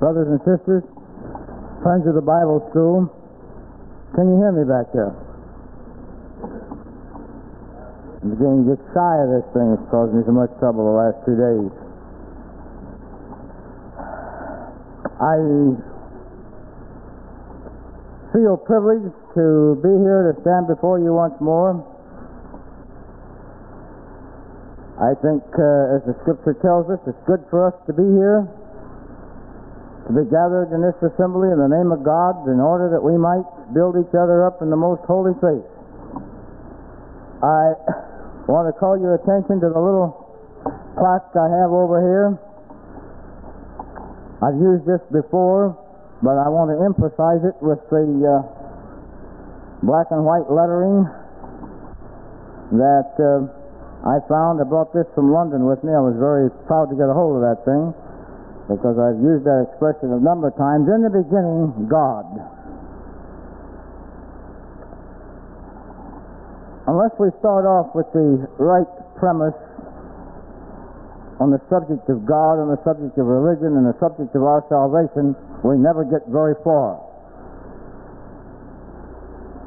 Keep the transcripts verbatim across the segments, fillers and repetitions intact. Brothers and sisters, friends of the Bible School, can you hear me back there? I'm beginning to get shy of this thing. It's caused me so much trouble the last two days. I feel privileged to be here, to stand before you once more. I think, uh, as the Scripture tells us, it's good for us to be here, to be gathered in this assembly in the name of God, in order that we might build each other up in the most holy faith. I want to call your attention to the little plaque I have over here. I've used this before, but I want to emphasize it with the uh, black and white lettering that uh, I found. I brought this from London with me. I was very proud to get a hold of that thing, because I've used that expression a number of times. In the beginning, God. Unless we start off with the right premise on the subject of God, on the subject of religion, and the subject of our salvation, we never get very far.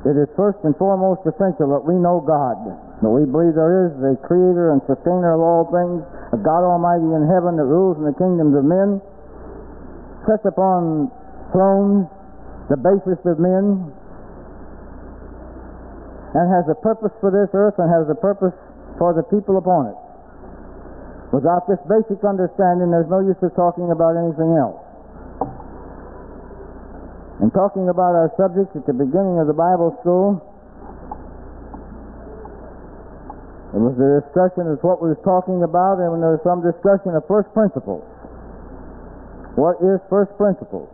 It is first and foremost essential that we know God, that we believe there is a creator and sustainer of all things, a God Almighty in heaven that rules in the kingdoms of men, sets upon thrones the basis of men, and has a purpose for this earth and has a purpose for the people upon it. Without this basic understanding, there's no use of talking about anything else. In talking about our subject at the beginning of the Bible school, it was the discussion of what we were talking about, and there was some discussion of first principles. What is first principles?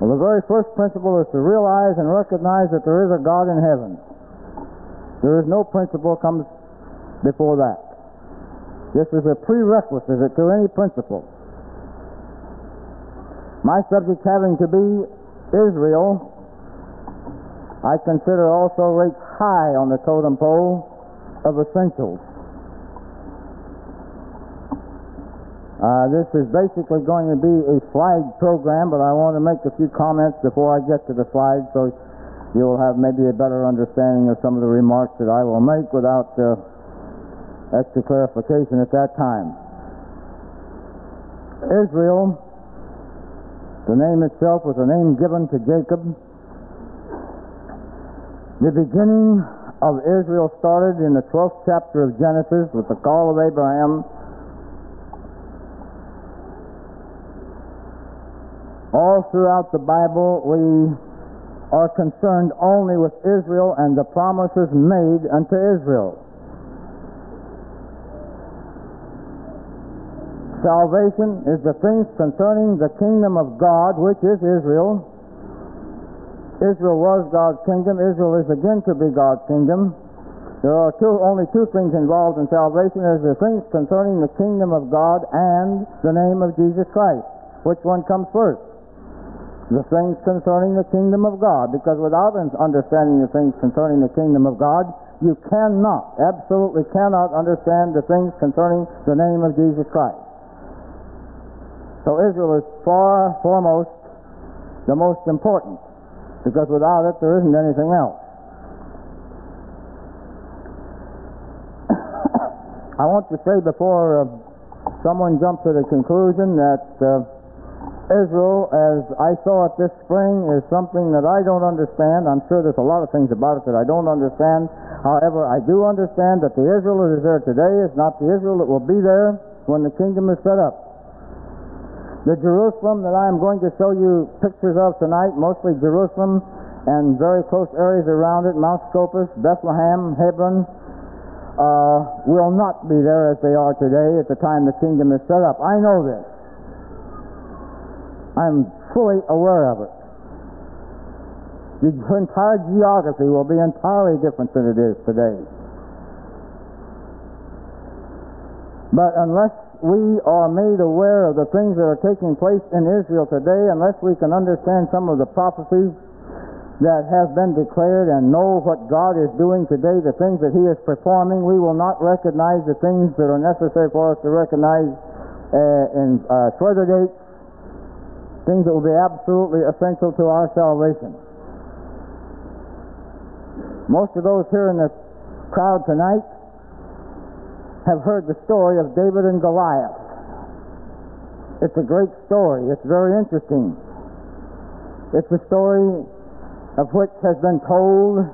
Well, the very first principle is to realize and recognize that there is a God in heaven. There is no principle comes before that. This is a prerequisite to any principle. My subject having to be Israel, I consider also rates high on the totem pole of essentials. Uh, this is basically going to be a slide program, but I want to make a few comments before I get to the slides, so you'll have maybe a better understanding of some of the remarks that I will make without uh, extra clarification at that time. Israel, the name itself, was a name given to Jacob. The beginning of Israel started in the twelfth chapter of Genesis with the call of Abraham. All throughout the Bible, we are concerned only with Israel and the promises made unto Israel. Salvation is the things concerning the kingdom of God, which is Israel. Israel was God's kingdom. Israel is again to be God's kingdom. There are two, only two things involved in salvation. There's the things concerning the kingdom of God and the name of Jesus Christ. Which one comes first? The things concerning the kingdom of God. Because without understanding the things concerning the kingdom of God, you cannot, absolutely cannot understand the things concerning the name of Jesus Christ. So Israel is far foremost the most important, because without it there isn't anything else. I want to say before uh, someone jumps to the conclusion that uh, Israel, as I saw it this spring, is something that I don't understand. I'm sure there's a lot of things about it that I don't understand. However, I do understand that the Israel that is there today is not the Israel that will be there when the kingdom is set up. The Jerusalem that I am going to show you pictures of tonight, mostly Jerusalem and very close areas around it, Mount Scopus, Bethlehem, Hebron, uh, will not be there as they are today at the time the kingdom is set up. I know this. I'm fully aware of it. The entire geography will be entirely different than it is today. But unless we are made aware of the things that are taking place in Israel today, unless we can understand some of the prophecies that have been declared and know what God is doing today, the things that He is performing, we will not recognize the things that are necessary for us to recognize uh, in uh, further dates things that will be absolutely essential to our salvation. Most of those here in this crowd tonight have heard the story of David and Goliath. It's a great story. It's very interesting. It's a story of which has been told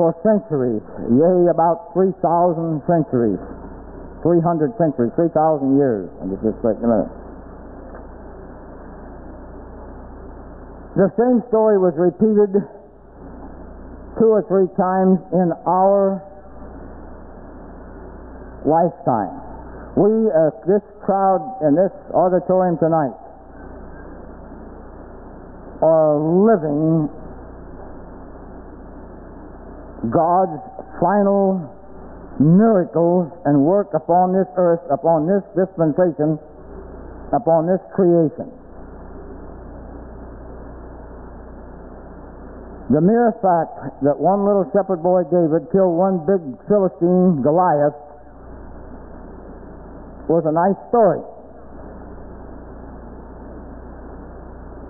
for centuries, yea, about three thousand centuries, three hundred centuries, three thousand years. I'll get this right in a minute. The same story was repeated two or three times in our lifetime. We, uh, this crowd in this auditorium tonight, are living God's final miracles and work upon this earth, upon this dispensation, upon this creation. The mere fact that one little shepherd boy, David, killed one big Philistine, Goliath, was a nice story.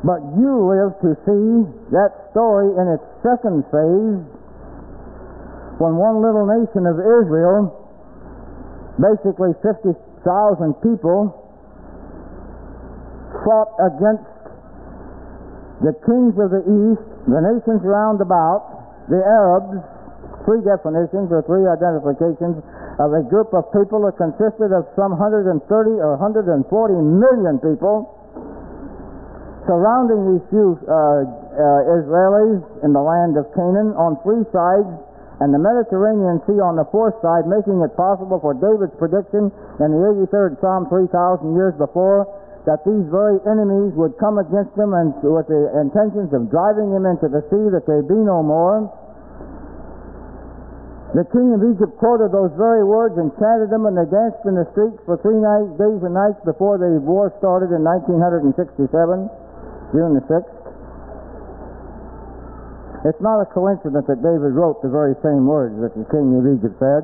But you live to see that story in its second phase, when one little nation of Israel, basically fifty thousand people, fought against the kings of the east, the nations round about, the Arabs. Three definitions or three identifications of a group of people that consisted of some one hundred thirty or one hundred forty million people surrounding these few uh, uh, Israelis in the land of Canaan on three sides, and the Mediterranean Sea on the fourth side, making it possible for David's prediction in the eighty-third Psalm three thousand years before, that these very enemies would come against him, and with the intentions of driving him into the sea, that there be no more. The king of Egypt quoted those very words and chanted them, and they danced in the streets for three nights, days and nights before the war started in nineteen sixty-seven, June the sixth. It's not a coincidence that David wrote the very same words that the king of Egypt said.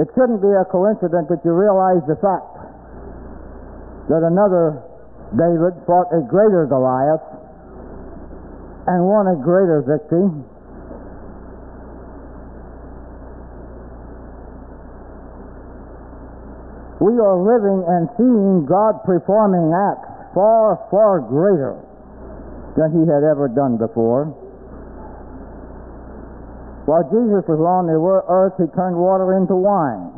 It shouldn't be a coincidence that you realize the fact that another David fought a greater Goliath and won a greater victory. We are living and seeing God performing acts far, far greater than he had ever done before. While Jesus was on the earth, he turned water into wine.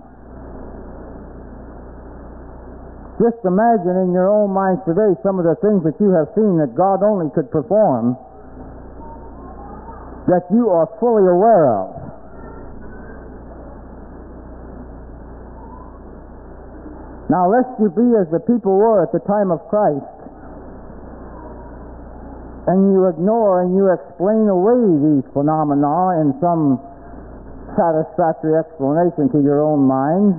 Just imagine in your own minds today some of the things that you have seen that God only could perform, that you are fully aware of. Now, lest you be as the people were at the time of Christ, and you ignore and you explain away these phenomena in some satisfactory explanation to your own minds,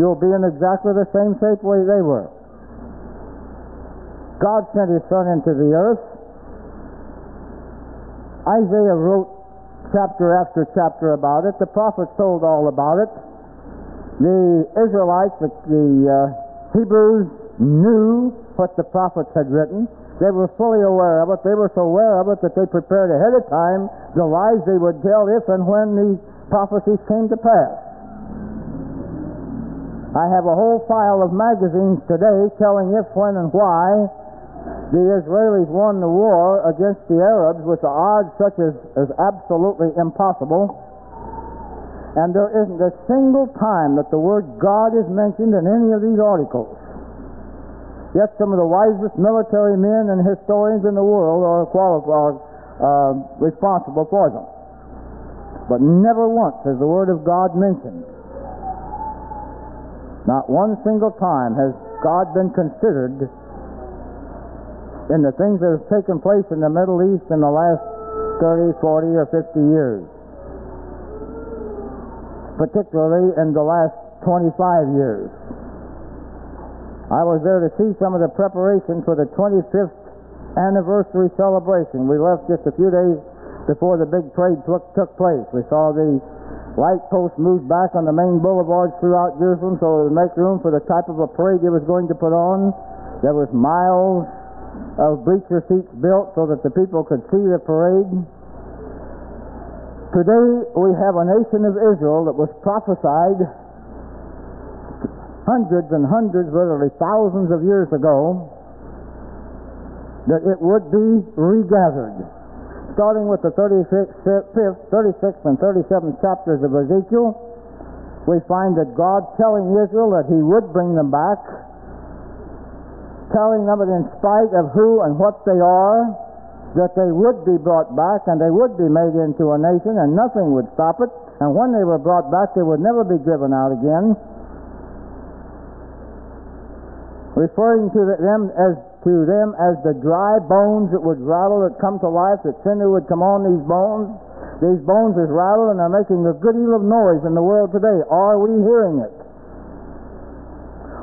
you'll be in exactly the same shape way they were. God sent his Son into the earth. Isaiah wrote chapter after chapter about it. The prophets told all about it. The Israelites, the, the uh, Hebrews, knew what the prophets had written. They were fully aware of it. They were so aware of it that they prepared ahead of time the lies they would tell if and when the prophecies came to pass. I have a whole pile of magazines today telling if, when, and why the Israelis won the war against the Arabs with the odds such as is absolutely impossible. And there isn't a single time that the word God is mentioned in any of these articles. Yet some of the wisest military men and historians in the world are qualified, uh, responsible for them. But never once is the word of God mentioned. Not one single time has God been considered in the things that have taken place in the Middle East in the last thirty, forty, or fifty years, particularly in the last twenty-five years. I was there to see some of the preparation for the twenty-fifth anniversary celebration. We left just a few days before the big parade took place. We saw the Light posts moved back on the main boulevards throughout Jerusalem so it would make room for the type of a parade it was going to put on. There was miles of bleacher seats built so that the people could see the parade. Today we have a nation of Israel that was prophesied hundreds and hundreds, literally thousands of years ago, that it would be regathered. Starting with the thirty-fifth, thirty-sixth, and thirty-seventh chapters of Ezekiel, we find that God telling Israel that He would bring them back, telling them that in spite of who and what they are, that they would be brought back and they would be made into a nation and nothing would stop it. And when they were brought back, they would never be driven out again. Referring to them as to them as the dry bones that would rattle, that come to life, that sinew would come on these bones. These bones is rattled, and they're making a good deal of noise in the world today. Are we hearing it?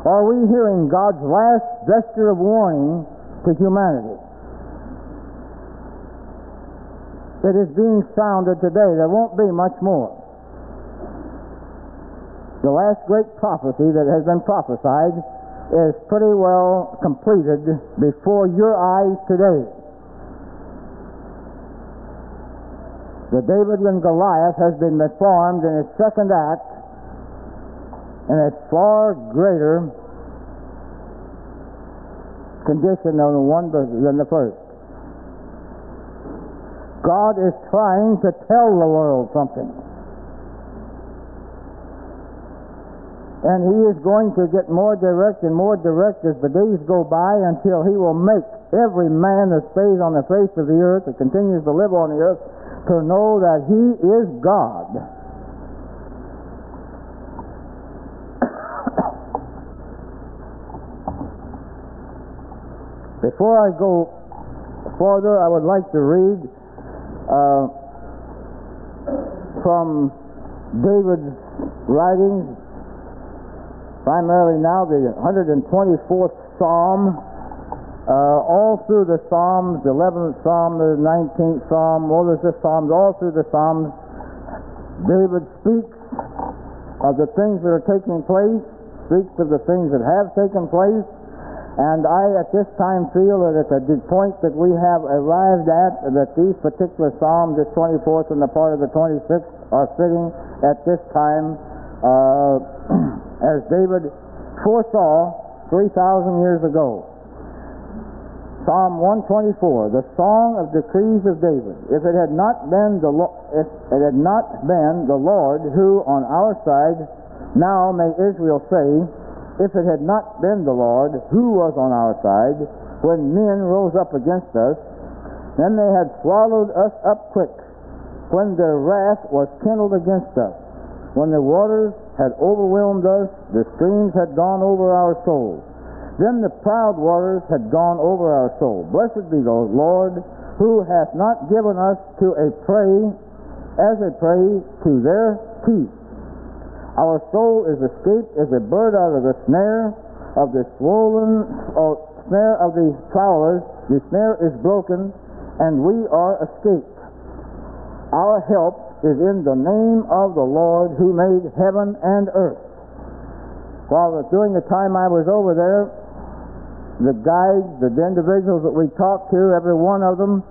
Are we hearing God's last gesture of warning to humanity? It is being sounded today. There won't be much more. The last great prophecy that has been prophesied is pretty well completed before your eyes today. The David and Goliath has been reformed in its second act, and it's far greater condition than the one than the first. God is trying to tell the world something. And He is going to get more direct and more direct as the days go by, until He will make every man that stays on the face of the earth, that continues to live on the earth, to know that He is God. Before I go further, I would like to read uh, from David's writings, primarily now the one hundred twenty-fourth Psalm, uh, all through the Psalms, the eleventh Psalm, the nineteenth Psalm, all of the Psalms, all through the Psalms, David speaks of the things that are taking place, speaks of the things that have taken place, and I at this time feel that at the point that we have arrived at, that these particular Psalms, the twenty-fourth and the part of the twenty-sixth, are sitting at this time, uh, as David foresaw three thousand years ago. Psalm one twenty-four, the song of decrees of David. If it had not been the Lo- if it had not been the Lord who on our side, now may Israel say, if it had not been the Lord who was on our side when men rose up against us, then they had swallowed us up quick, when their wrath was kindled against us, when the waters had overwhelmed us, the streams had gone over our souls. Then the proud waters had gone over our soul. Blessed be the Lord, who hath not given us to a prey, as a prey to their teeth. Our soul is escaped as a bird out of the snare of the swollen, or snare of the fowlers. The snare is broken, and we are escaped. Our help is in the name of the Lord who made heaven and earth. While during the time I was over there, the guides, the individuals that we talked to, every one of them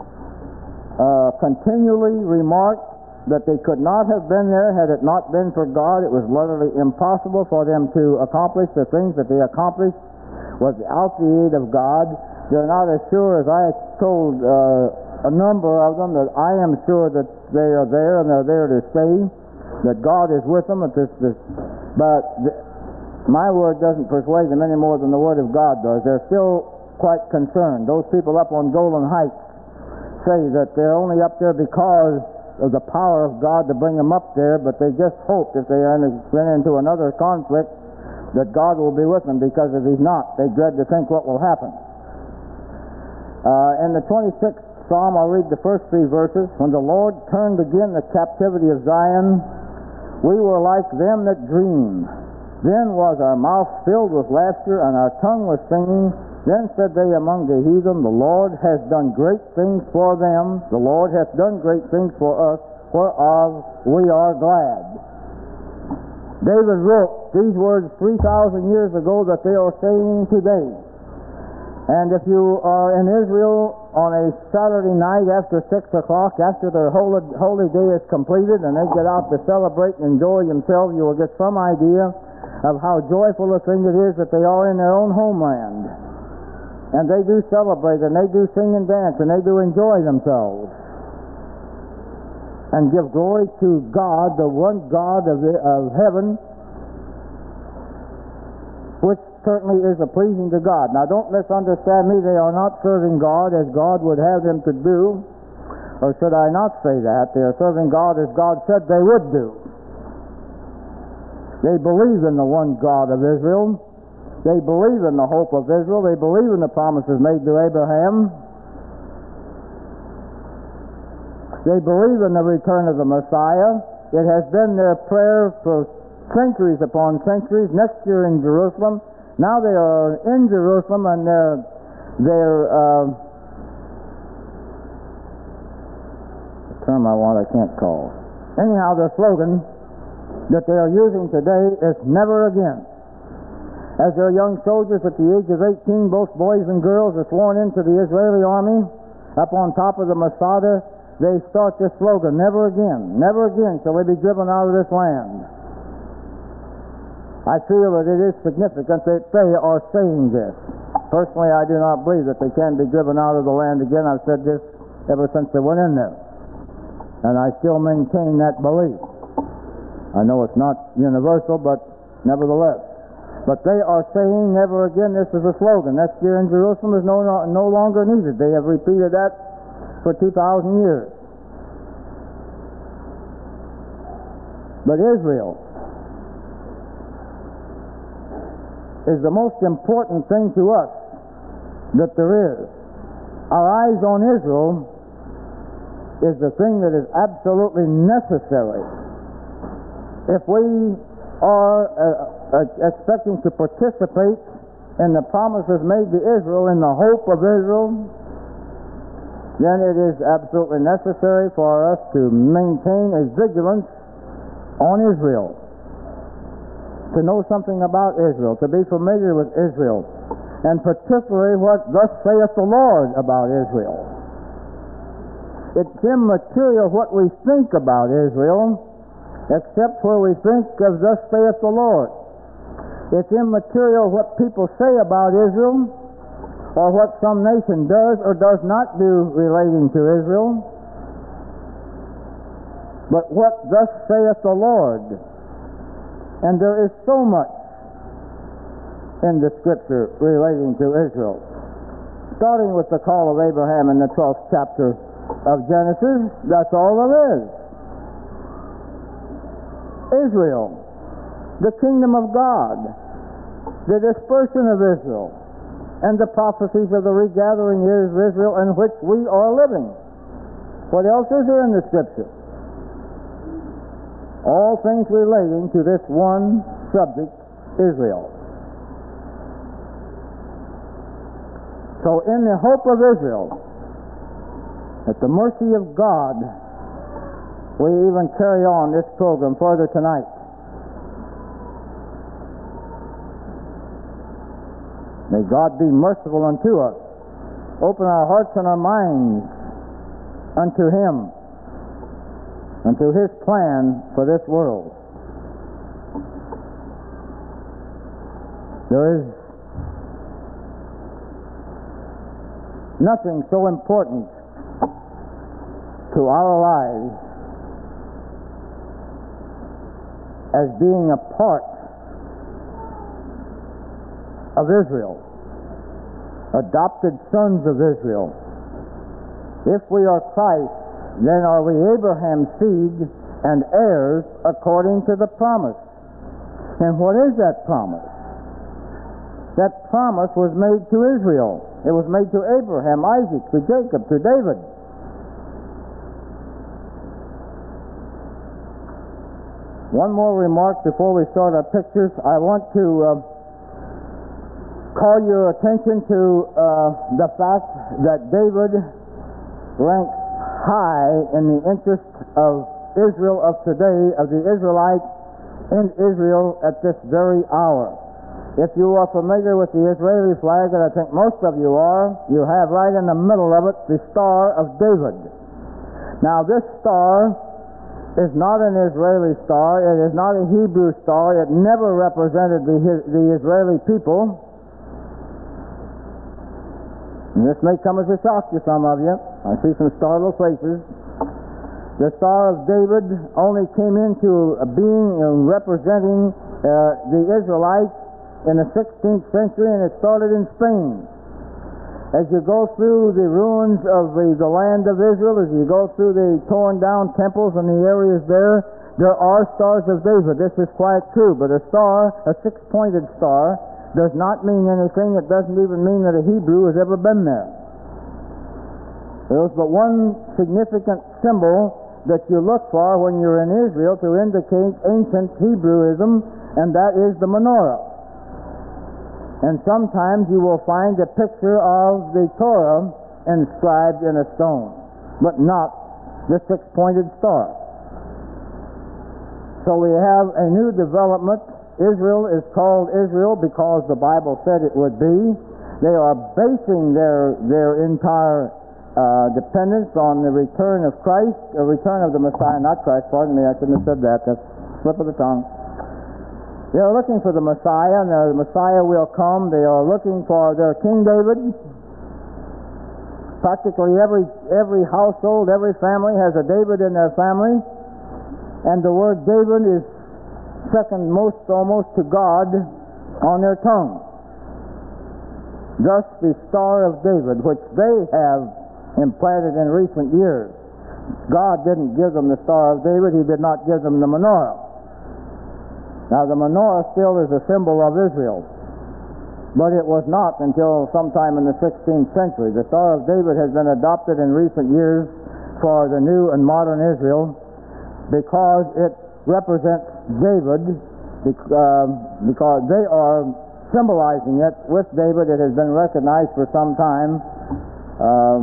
uh, continually remarked that they could not have been there had it not been for God. It was literally impossible for them to accomplish the things that they accomplished without the aid of God. They're not as sure as I told uh, a number of them that I am sure that they are there, and they're there to stay, that God is with them. At this, this, but th- my word doesn't persuade them any more than the Word of God does. They're still quite concerned. Those people up on Golan Heights say that they're only up there because of the power of God to bring them up there, but they just hope if they run into another conflict that God will be with them, because if He's not, they dread to think what will happen. Uh, in the twenty-sixth Psalm, I'll read the first three verses. When the Lord turned again the captivity of Zion, we were like them that dream. Then was our mouth filled with laughter, and our tongue was singing. Then said they among the heathen, the Lord has done great things for them. The Lord hath done great things for us, whereof we are glad. David wrote these words three thousand years ago that they are saying today. And if you are in Israel on a Saturday night after six o'clock, after their holy, holy day is completed and they get out to celebrate and enjoy themselves, you will get some idea of how joyful a thing it is that they are in their own homeland. And they do celebrate, and they do sing and dance, and they do enjoy themselves. And give glory to God, the one God of, the, of heaven, which certainly is a pleasing to God. Now don't misunderstand me, they are not serving God as God would have them to do, or should I not say that? They are serving God as God said they would do. They believe in the one God of Israel. They believe in the hope of Israel. They believe in the promises made to Abraham. They believe in the return of the Messiah. It has been their prayer for centuries upon centuries. Next year in Jerusalem. Now they are in Jerusalem, and they're, they're uh, the term I want I can't call. Anyhow, their slogan that they are using today is "Never Again." As their young soldiers at the age of eighteen, both boys and girls, are sworn into the Israeli army up on top of the Masada, they start this slogan, "Never again, never again shall we be driven out of this land." I feel that it is significant that they are saying this. Personally, I do not believe that they can be driven out of the land again. I've said this ever since they went in there. And I still maintain that belief. I know it's not universal, but nevertheless. But they are saying, "Never again," this is a slogan. Next year in Jerusalem is no, no longer needed. They have repeated that for two thousand years. But Israel is the most important thing to us that there is. Our eyes on Israel is the thing that is absolutely necessary. If we are uh, uh, expecting to participate in the promises made to Israel, in the hope of Israel, then it is absolutely necessary for us to maintain a vigilance on Israel, to know something about Israel, to be familiar with Israel, and particularly what thus saith the Lord about Israel. It's immaterial what we think about Israel, except where we think of thus saith the Lord. It's immaterial what people say about Israel, or what some nation does or does not do relating to Israel, but what thus saith the Lord. And there is so much in the Scripture relating to Israel, starting with the call of Abraham in the twelfth chapter of Genesis. That's all there is. Israel, the kingdom of God, the dispersion of Israel, and the prophecies of the regathering of Israel in which we are living. What else is there in the Scripture? All things relating to this one subject, Israel. So in the hope of Israel, at the mercy of God, we even carry on this program further tonight. May God be merciful unto us. Open our hearts and our minds unto Him, unto His plan for this world. There is nothing so important to our lives as being a part of Israel, adopted sons of Israel. If we are Christ, then are we Abraham's seed and heirs according to the promise. And what is that promise? That promise was made to Israel. It was made to Abraham, Isaac, to Jacob, to David. One more remark before we start our pictures. I want to Uh, call your attention to uh, the fact that David ranks high in the interest of Israel of today, of the Israelite in Israel at this very hour. If you are familiar with the Israeli flag, and I think most of you are, you have right in the middle of it the Star of David. Now, this star is not an Israeli star. It is not a Hebrew star. It never represented the, the Israeli people. And this may come as a shock to some of you. I see some startled faces. The Star of David only came into being and representing uh, the Israelites in the sixteenth century, and it started in Spain. As you go through the ruins of the, the land of Israel, as you go through the torn down temples and the areas there, there are stars of David. This is quite true, but a star, a six-pointed star, does not mean anything. It doesn't even mean that a Hebrew has ever been there. There's but one significant symbol that you look for when you're in Israel to indicate ancient Hebrewism, and that is the menorah. And sometimes you will find a picture of the Torah inscribed in a stone, but not the six-pointed star. So we have a new development. Israel is called Israel because the Bible said it would be. They are basing their, their entire uh, dependence on the return of Christ, the return of the Messiah, not Christ, pardon me, I shouldn't have said that, that's a slip of the tongue. They are looking for the Messiah, and the Messiah will come. They are looking for their King David. Practically every every household, every family has a David in their family. And the word David is second most almost to God on their tongue. Thus the Star of David, which they have implanted in recent years. God didn't give them the Star of David. He did not give them the menorah. Now, the menorah still is a symbol of Israel, but it was not until sometime in the sixteenth century. The Star of David has been adopted in recent years for the new and modern Israel because it represents David, because they are symbolizing it with David. It has been recognized for some time. Um,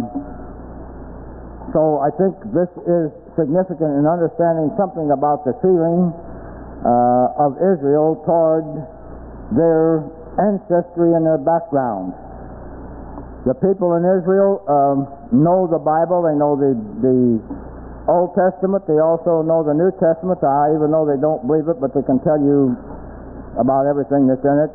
so I think this is significant in understanding something about the feeling Uh, of Israel toward their ancestry and their background. The people in Israel um, know the Bible. They know the, the Old Testament. They also know the New Testament, uh, even though they don't believe it, but they can tell you about everything that's in it.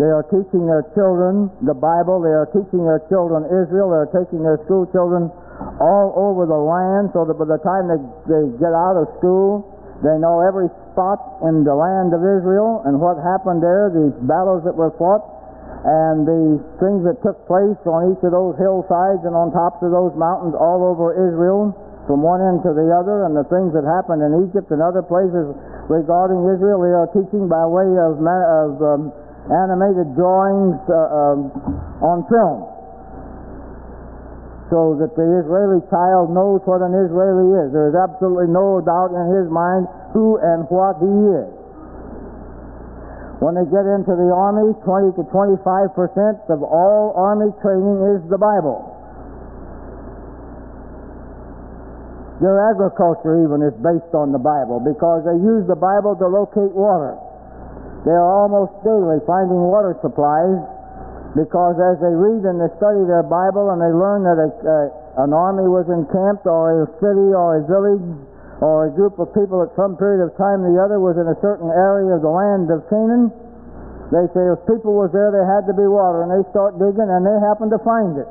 They are teaching their children the Bible. They are teaching their children Israel. They are taking their school children all over the land so that by the time they, they get out of school, they know every spot in the land of Israel and what happened there, the battles that were fought, and the things that took place on each of those hillsides and on tops of those mountains all over Israel, from one end to the other, and the things that happened in Egypt and other places regarding Israel. They are teaching by way of, of um, animated drawings uh, um, on film, so that the Israeli child knows what an Israeli is. There is absolutely no doubt in his mind who and what he is. When they get into the army, twenty to twenty-five percent of all army training is the Bible. Their agriculture even is based on the Bible because they use the Bible to locate water. They are almost daily finding water supplies, because as they read and they study their Bible and they learn that a, uh, an army was encamped, or a city or a village or a group of people at some period of time or the other was in a certain area of the land of Canaan, they say if people was there, there had to be water, and they start digging and they happen to find it.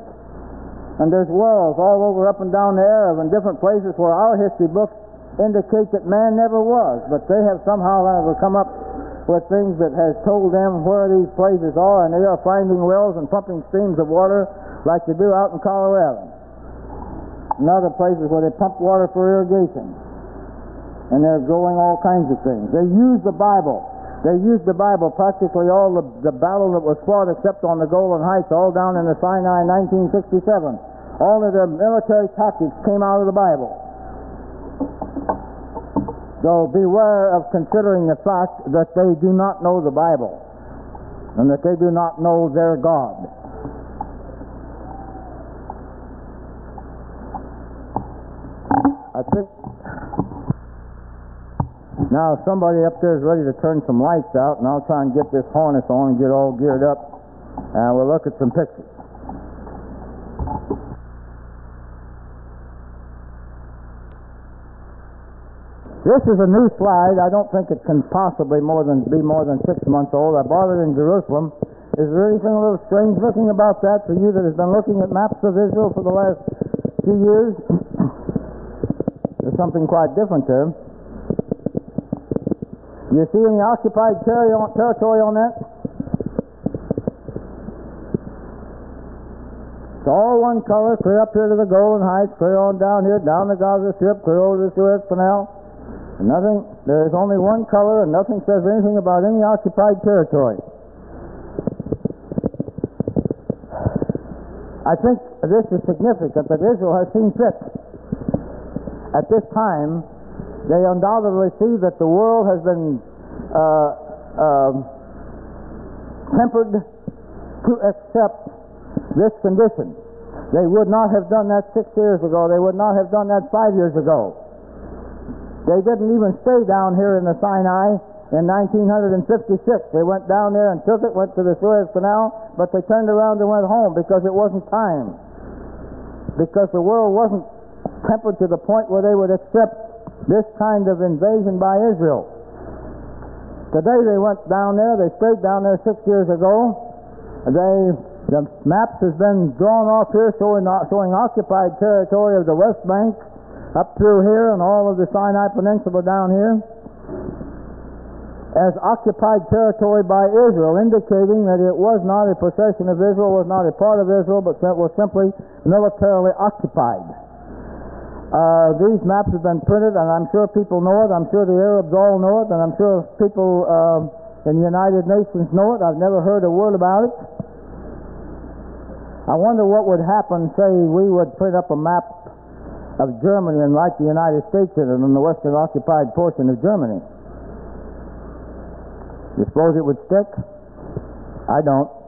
And there's wells all over up and down the Arab and different places where our history books indicate that man never was, but they have somehow come up with things that has told them where these places are, and they are finding wells and pumping streams of water like they do out in Colorado and other places where they pump water for irrigation, and they're growing all kinds of things. They use the Bible. They use the Bible practically all the, the battle that was fought except on the Golan Heights, all down in the Sinai in nineteen sixty-seven. All of their military tactics came out of the Bible. So beware of considering the fact that they do not know the Bible and that they do not know their God. I think Now, if somebody up there is ready to turn some lights out, and I'll try and get this harness on and get all geared up, and we'll look at some pictures. This is a new slide. I don't think it can possibly more than be more than six months old. I bought it in Jerusalem. Is there anything a little strange looking about that for you that has been looking at maps of Israel for the last few years? There's something quite different there. You see any occupied ter- territory on that? It's all one color, clear up here to the Golan Heights, clear on down here, down the Gaza Strip, clear over the Suez Canal. And nothing, there's only one color, and nothing says anything about any occupied territory. I think this is significant, that Israel has seen fit. At this time, they undoubtedly see that the world has been uh, uh, tempered to accept this condition. They would not have done that six years ago. They would not have done that five years ago. They didn't even stay down here in the Sinai in nineteen fifty-six. They went down there and took it, went to the Suez Canal, but they turned around and went home because it wasn't time. Because the world wasn't tempered to the point where they would accept this kind of invasion by Israel. Today they went down there, they stayed down there six years ago. They, the maps has been drawn off here showing, showing occupied territory of the West Bank up through here and all of the Sinai Peninsula down here as occupied territory by Israel, indicating that it was not a possession of Israel, was not a part of Israel, but was simply militarily occupied. Uh, these maps have been printed, and I'm sure people know it. I'm sure the Arabs all know it, and I'm sure people uh, in the United Nations know it. I've never heard a word about it. I wonder what would happen, say, we would print up a map of Germany and write the United States in it, in the western occupied portion of Germany. You suppose it would stick? I don't.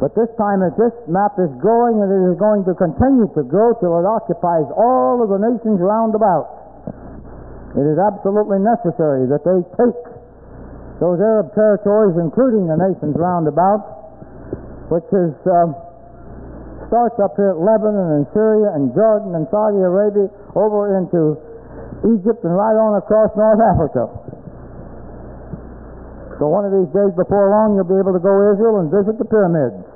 But this time, as this map is growing, and it is going to continue to grow till it occupies all of the nations round about, it is absolutely necessary that they take those Arab territories, including the nations round about, which is uh, starts up here at Lebanon and Syria and Jordan and Saudi Arabia, over into Egypt and right on across North Africa. So one of these days, before long, you'll be able to go to Israel and visit the pyramids.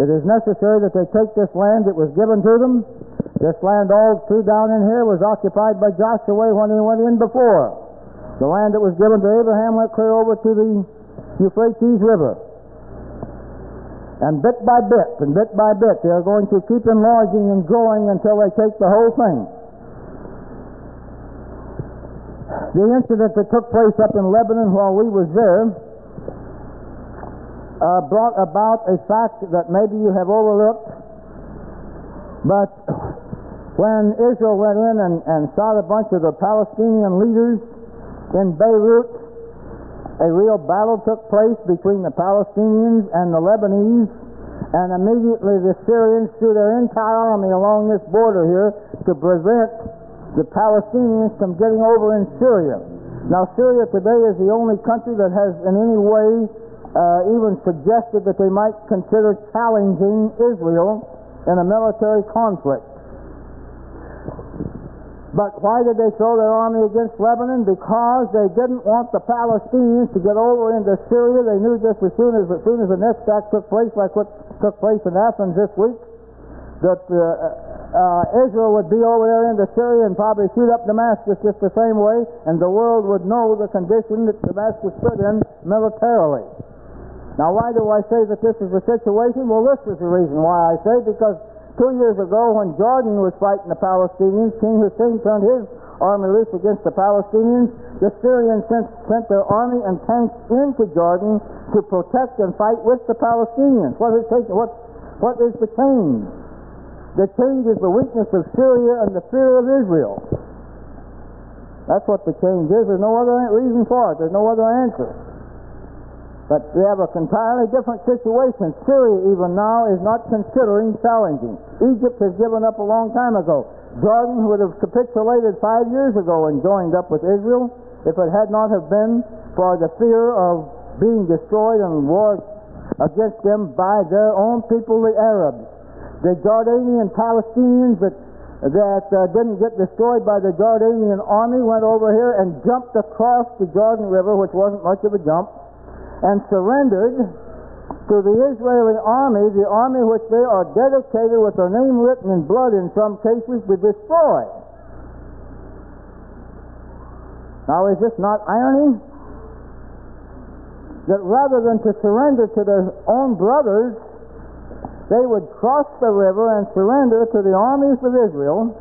It is necessary that they take this land that was given to them. This land all through down in here was occupied by Joshua when he went in before. The land that was given to Abraham went clear over to the Euphrates River. And bit by bit, and bit by bit, they are going to keep enlarging and growing until they take the whole thing. The incident that took place up in Lebanon while we was there uh, brought about a fact that maybe you have overlooked, but when Israel went in and, and shot a bunch of the Palestinian leaders in Beirut, a real battle took place between the Palestinians and the Lebanese, and immediately the Syrians threw their entire army along this border here to prevent the Palestinians from getting over in Syria. Now, Syria today is the only country that has in any way uh, even suggested that they might consider challenging Israel in a military conflict. But why did they throw their army against Lebanon? Because they didn't want the Palestinians to get over into Syria. They knew just as soon as, as soon as the next act took place, like what took place in Athens this week, that uh, uh, Israel would be over there into Syria and probably shoot up Damascus just the same way, and the world would know the condition that Damascus stood in militarily. Now, why do I say that this is the situation? Well, this is the reason why I say, because two years ago when Jordan was fighting the Palestinians, King Hussein turned his army loose against the Palestinians. The Syrians sent, sent their army and tanks into Jordan to protect and fight with the Palestinians. What is, taking, what, what is the change? The change is the weakness of Syria and the fear of Israel. That's what the change is. There's no other reason for it. There's no other answer. But we have an entirely different situation. Syria even now is not considering challenging. Egypt has given up a long time ago. Jordan would have capitulated five years ago and joined up with Israel if it had not have been for the fear of being destroyed and war against them by their own people, the Arabs. The Jordanian Palestinians that that uh, didn't get destroyed by the Jordanian army went over here and jumped across the Jordan River, which wasn't much of a jump, and surrendered to the Israeli army, the army which they are dedicated with their name written in blood in some cases to destroy. Now, is this not irony? That rather than to surrender to their own brothers, they would cross the river and surrender to the armies of Israel,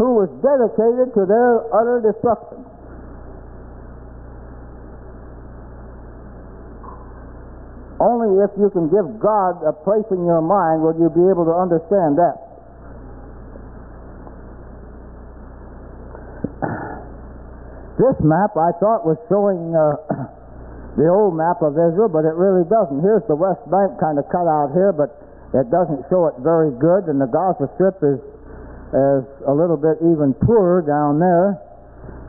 who was dedicated to their utter destruction. Only if you can give God a place in your mind will you be able to understand that. This map, I thought, was showing uh, the old map of Israel, but it really doesn't. Here's the West Bank kind of cut out here, but it doesn't show it very good, and the Gaza Strip is, is a little bit even poorer down there,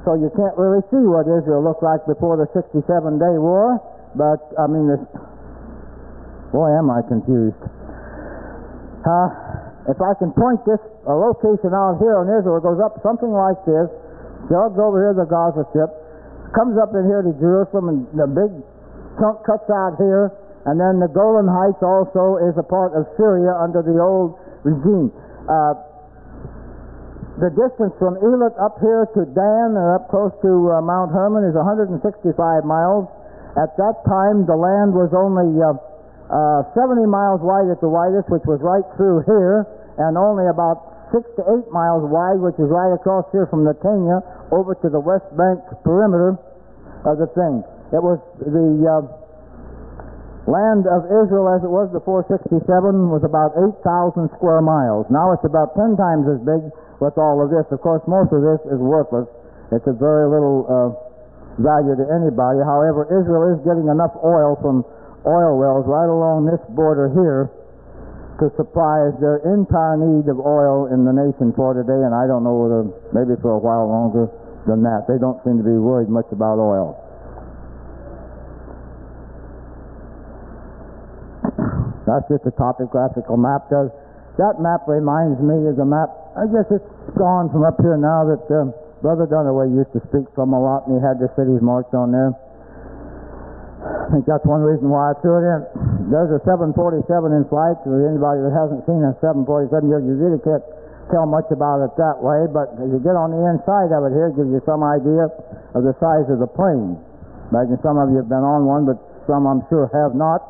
so you can't really see what Israel looked like before the sixty-seven day war. But I mean, this, boy, am I confused. Uh, if I can point this a location out here on Israel, it goes up something like this, jogs over here the Gaza Strip, comes up in here to Jerusalem, and the big chunk cuts out here, and then the Golan Heights also is a part of Syria under the old regime. Uh, the distance from Eilat up here to Dan, or up close to uh, Mount Hermon, is one hundred sixty-five miles. At that time, the land was only uh, uh, seventy miles wide at the widest, which was right through here, and only about six to eight miles wide, which is right across here from Netanya over to the West Bank perimeter of the thing. It was the uh, land of Israel as it was before sixty-seven was about eight thousand square miles. Now it's about ten times as big with all of this. Of course, most of this is worthless. It's a very little uh, value to anybody. However, Israel is getting enough oil from oil wells right along this border here to supply their entire need of oil in the nation for today, and I don't know whether, maybe for a while longer than that. They don't seem to be worried much about oil. That's just a topographical map. Does that map reminds me of the map? I guess it's gone from up here now that um, Brother Dunaway used to speak from a lot, and he had the cities marked on there. I think that's one reason why I threw it in. There's a seven forty-seven in flight. For anybody that hasn't seen a seven forty-seven, you, you really can't tell much about it that way, but as you get on the inside of it here, it gives you some idea of the size of the plane. Imagine some of you have been on one, but some I'm sure have not.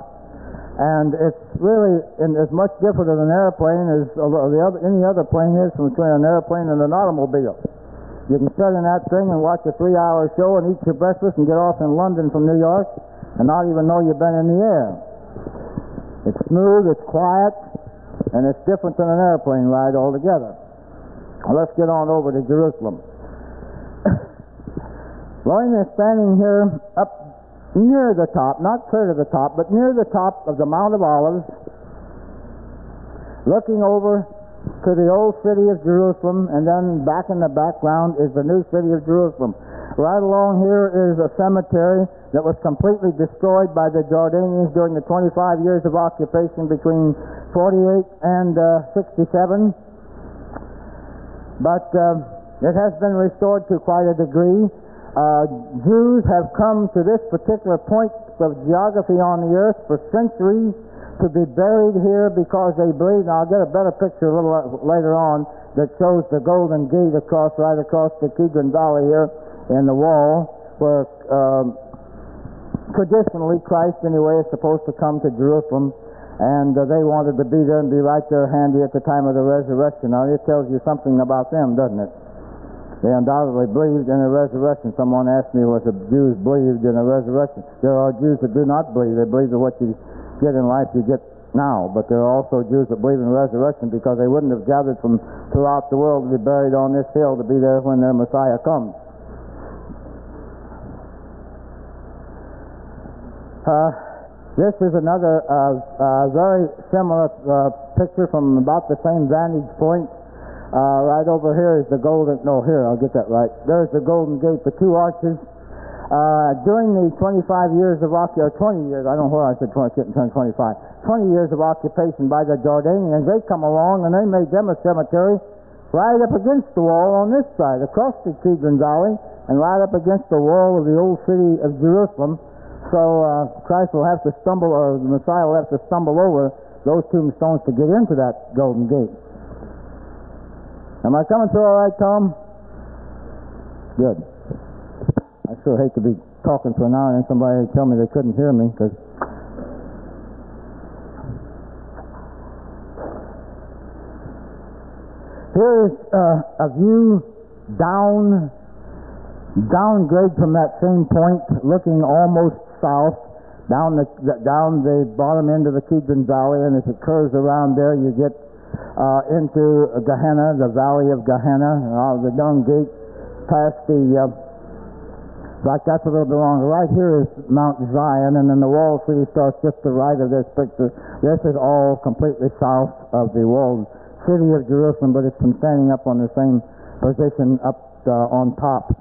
And it's really in as much different than an airplane as the other, any other plane is between an airplane and an automobile. You can sit in that thing and watch a three-hour show and eat your breakfast and get off in London from New York and not even know you've been in the air. It's smooth, it's quiet, and it's different than an airplane ride altogether. Now let's get on over to Jerusalem. Loin is standing here up near the top, not clear to the top, but near the top of the Mount of Olives, looking over to the old city of Jerusalem, and then back in the background is the new city of Jerusalem. Right along here is a cemetery that was completely destroyed by the Jordanians during the twenty-five years of occupation between forty-eight and uh, sixty-seven. But uh, it has been restored to quite a degree. Uh, Jews have come to this particular point of geography on the earth for centuries to be buried here because they believe, and I'll get a better picture a little later on that shows the Golden Gate across, right across the Kidron Valley here, in the wall where um, traditionally Christ anyway is supposed to come to Jerusalem, and uh, they wanted to be there and be right there handy at the time of the resurrection. Now it tells you something about them, doesn't it? They undoubtedly believed in a resurrection. Someone asked me, was the Jews believed in a resurrection? There are Jews that do not believe. They believe that what you get in life you get now, but there are also Jews that believe in resurrection because they wouldn't have gathered from throughout the world to be buried on this hill to be there when their Messiah comes. Uh, this is another uh, uh, very similar uh, picture from about the same vantage point. Uh, right over here is the golden, no, here, I'll get that right. There's the Golden Gate, the two arches. Uh, during the twenty-five years of occupation, twenty years, I don't know where I said twenty, twenty-five, twenty years of occupation by the Jordanians, they come along and they made them a cemetery right up against the wall on this side, across the Kidron Valley, and right up against the wall of the old city of Jerusalem. So uh, Christ will have to stumble, or the Messiah will have to stumble over those tombstones to get into that Golden Gate. Am I coming through all right, Tom? Good. I sure hate to be talking for an hour and somebody would tell me they couldn't hear me, because here's uh, a view down, downgrade from that same point, looking almost south, down the down the bottom end of the Kidron Valley, and as it curves around there, you get uh, into Gehenna, the Valley of Gehenna, uh, the Dung Gate, past the. Uh, Like that's a little bit longer. Right here is Mount Zion, and then the walled city starts just to the right of this picture. This is all completely south of the walled city of Jerusalem, but it's been standing up on the same position up uh, on top.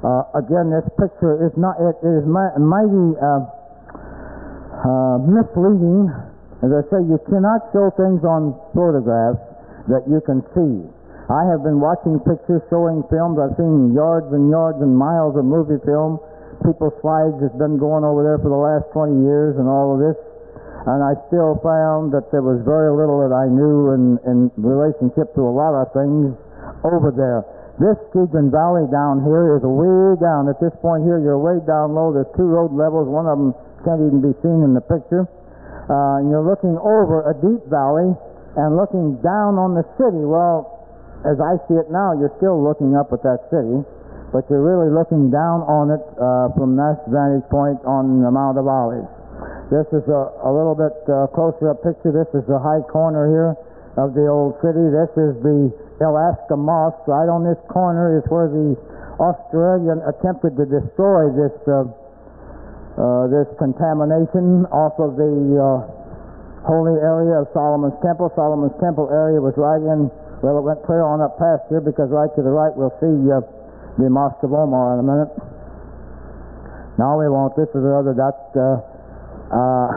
Uh, again, this picture is not, it is mighty uh, uh, misleading. As I say, you cannot show things on photographs that you can see. I have been watching pictures, showing films. I've seen yards and yards and miles of movie film. People's slides has been going over there for the last twenty years and all of this. And I still found that there was very little that I knew in, in relationship to a lot of things over there. This Kidron Valley down here is way down. At this point here, you're way down low. There's two road levels. One of them can't even be seen in the picture. Uh, and you're looking over a deep valley and looking down on the city. Well, as I see it now, you're still looking up at that city, but you're really looking down on it uh, from that vantage point on the Mount of Olives. This is a, a little bit uh, closer up picture. This is the high corner here of the old city. This is the Alaska Mosque. Right on this corner is where the Australian attempted to destroy this uh, uh, this contamination off of the uh, holy area of Solomon's Temple. Solomon's Temple area was right in. Well, it went clear on up past here, because right to the right we'll see uh, the Mosque of Omar in a minute. Now we won't. This is the other. That uh, uh,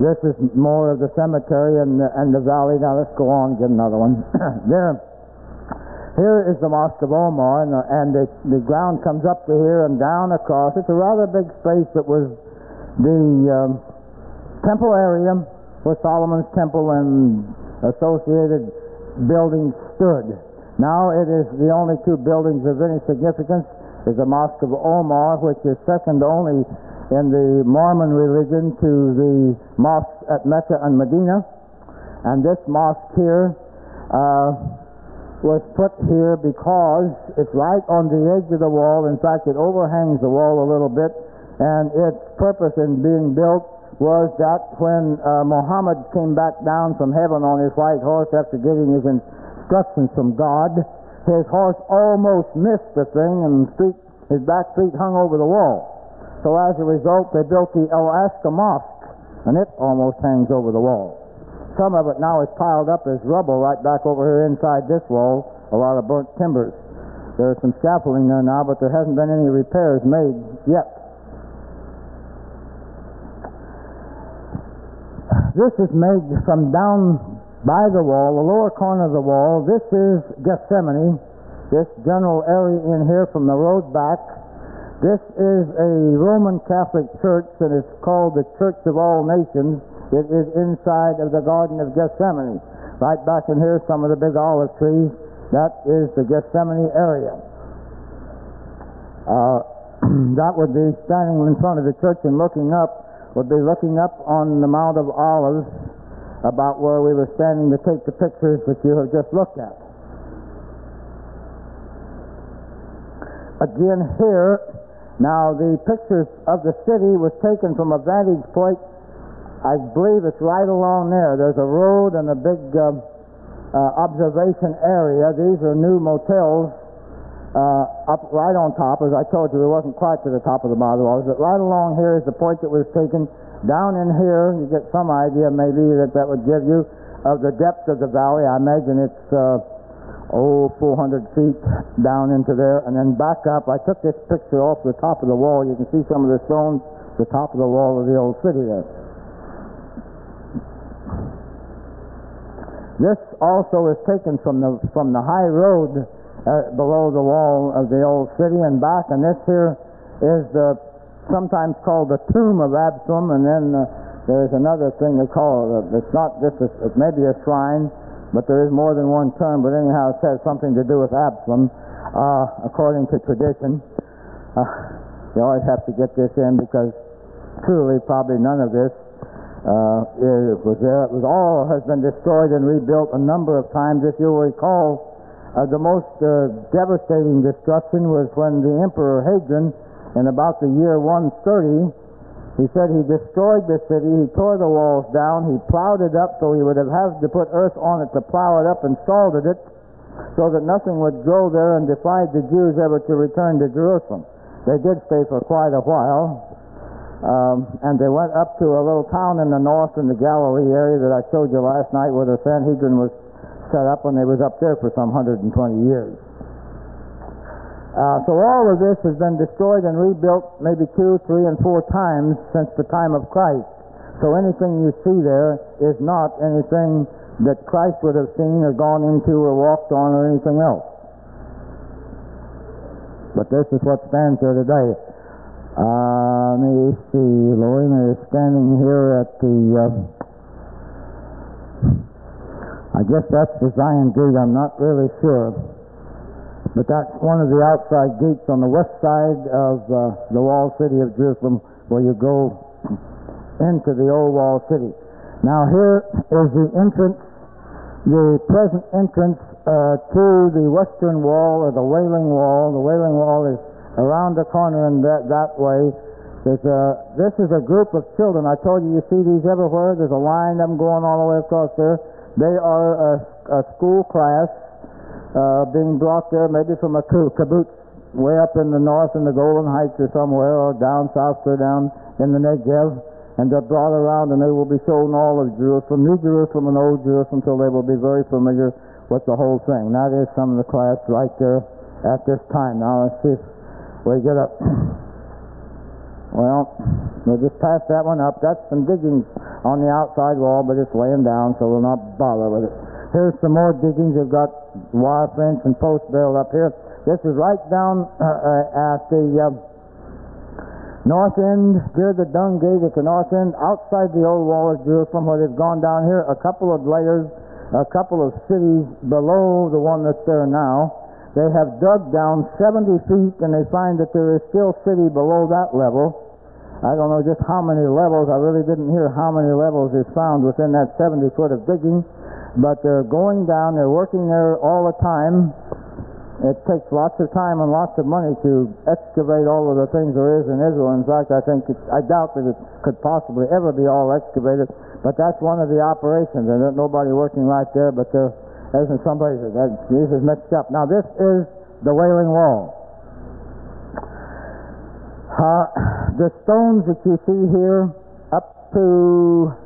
this is more of the cemetery and the, and the valley. Now let's go on and get another one. There, here is the Mosque of Omar, and, the, and the, the ground comes up to here and down across. It's a rather big space that was the um, temple area where Solomon's temple and associated buildings stood. Now it is the only two buildings of any significance is the Mosque of Omar, which is second only in the Mormon religion to the mosques at Mecca and Medina. And this mosque here uh, was put here because it's right on the edge of the wall. In fact, it overhangs the wall a little bit, and its purpose in being built was that when uh, Muhammad came back down from heaven on his white horse after getting his instructions from God, his horse almost missed the thing and feet, his back feet hung over the wall. So as a result, they built the Alaska Mosque, and it almost hangs over the wall. Some of it now is piled up as rubble right back over here inside this wall, a lot of burnt timbers. There's some scaffolding there now, but there hasn't been any repairs made yet. This is made from down by the wall, the lower corner of the wall. This is Gethsemane, this general area in here from the road back. This is a Roman Catholic church, and it's called the Church of All Nations. It is inside of the Garden of Gethsemane. Right back in here, some of the big olive trees. That is the Gethsemane area. Uh, that would be standing in front of the church and looking up. Would be looking up on the Mount of Olives, about where we were standing to take the pictures that you have just looked at. Again here, now the pictures of the city was taken from a vantage point. I believe it's right along there. There's a road and a big uh, uh, observation area. These are new motels. Uh, up right on top, as I told you, it wasn't quite to the top of the Mount of Olives, but right along here is the point that was taken. Down in here, you get some idea maybe that that would give you of the depth of the valley. I imagine it's uh, oh, four hundred feet down into there, and then back up. I took this picture off the top of the wall. You can see some of the stones, the top of the wall of the old city there. This also is taken from the from the high road uh, below the wall of the old city and back, and this here is the sometimes called the tomb of Absalom, and then uh, there's another thing they call it. It's not this is it may be a shrine, but there is more than one term. But anyhow, it has something to do with Absalom, uh, according to tradition. Uh, you always have to get this in because truly, probably none of this. Uh, it was there. It was all has been destroyed and rebuilt a number of times. If you'll recall, uh, the most uh, devastating destruction was when the Emperor Hadrian, in about the year one thirty, he said he destroyed the city, he tore the walls down, he plowed it up, so he would have had to put earth on it to plow it up and salted it so that nothing would grow there, and defied the Jews ever to return to Jerusalem. They did stay for quite a while. Um, and they went up to a little town in the north in the Galilee area that I showed you last night, where the Sanhedrin was set up when they was up there for some one hundred twenty years. Uh, so all of this has been destroyed and rebuilt maybe two, three, and four times since the time of Christ. So anything you see there is not anything that Christ would have seen or gone into or walked on or anything else. But this is what stands there today. Uh, let me see, Lord, they're standing here at the, uh, I guess that's the Zion Gate, I'm not really sure, but that's one of the outside gates on the west side of uh, the walled city of Jerusalem, where you go into the old walled city. Now here is the entrance, the present entrance uh, to the western wall, or the Wailing Wall. The Wailing Wall is around the corner and that, that way. There's a, this is a group of children. I told you, you see these everywhere. There's a line of them going all the way across there. They are a, a school class uh, being brought there, maybe from a kibbutz way up in the north in the Golan Heights or somewhere, or down south or down in the Negev. And they're brought around, and they will be shown all of Jerusalem, New Jerusalem and Old Jerusalem, until they will be very familiar with the whole thing. Now there's some of the class right there at this time. Now let's see if we get up. Well, we'll just pass that one up. That's some diggings on the outside wall, but it's laying down, so we'll not bother with it. Here's some more diggings. You've got wire fence and post built up here. This is right down uh, uh, at the uh, north end, near the Dung Gate at the north end, outside the old wall of Jerusalem, where they've gone down here a couple of layers, a couple of cities below the one that's there now. They have dug down seventy feet, and they find that there is still city below that level. I don't know just how many levels. I really didn't hear how many levels is found within that seventy foot of digging. But they're going down. They're working there all the time. It takes lots of time and lots of money to excavate all of the things there is in Israel. In fact, I think it's, I doubt that it could possibly ever be all excavated. But that's one of the operations. And there's nobody working right there, but they're Isn't somebody that Jesus mixed up? Now this is the Wailing Wall. Uh, the stones that you see here, up to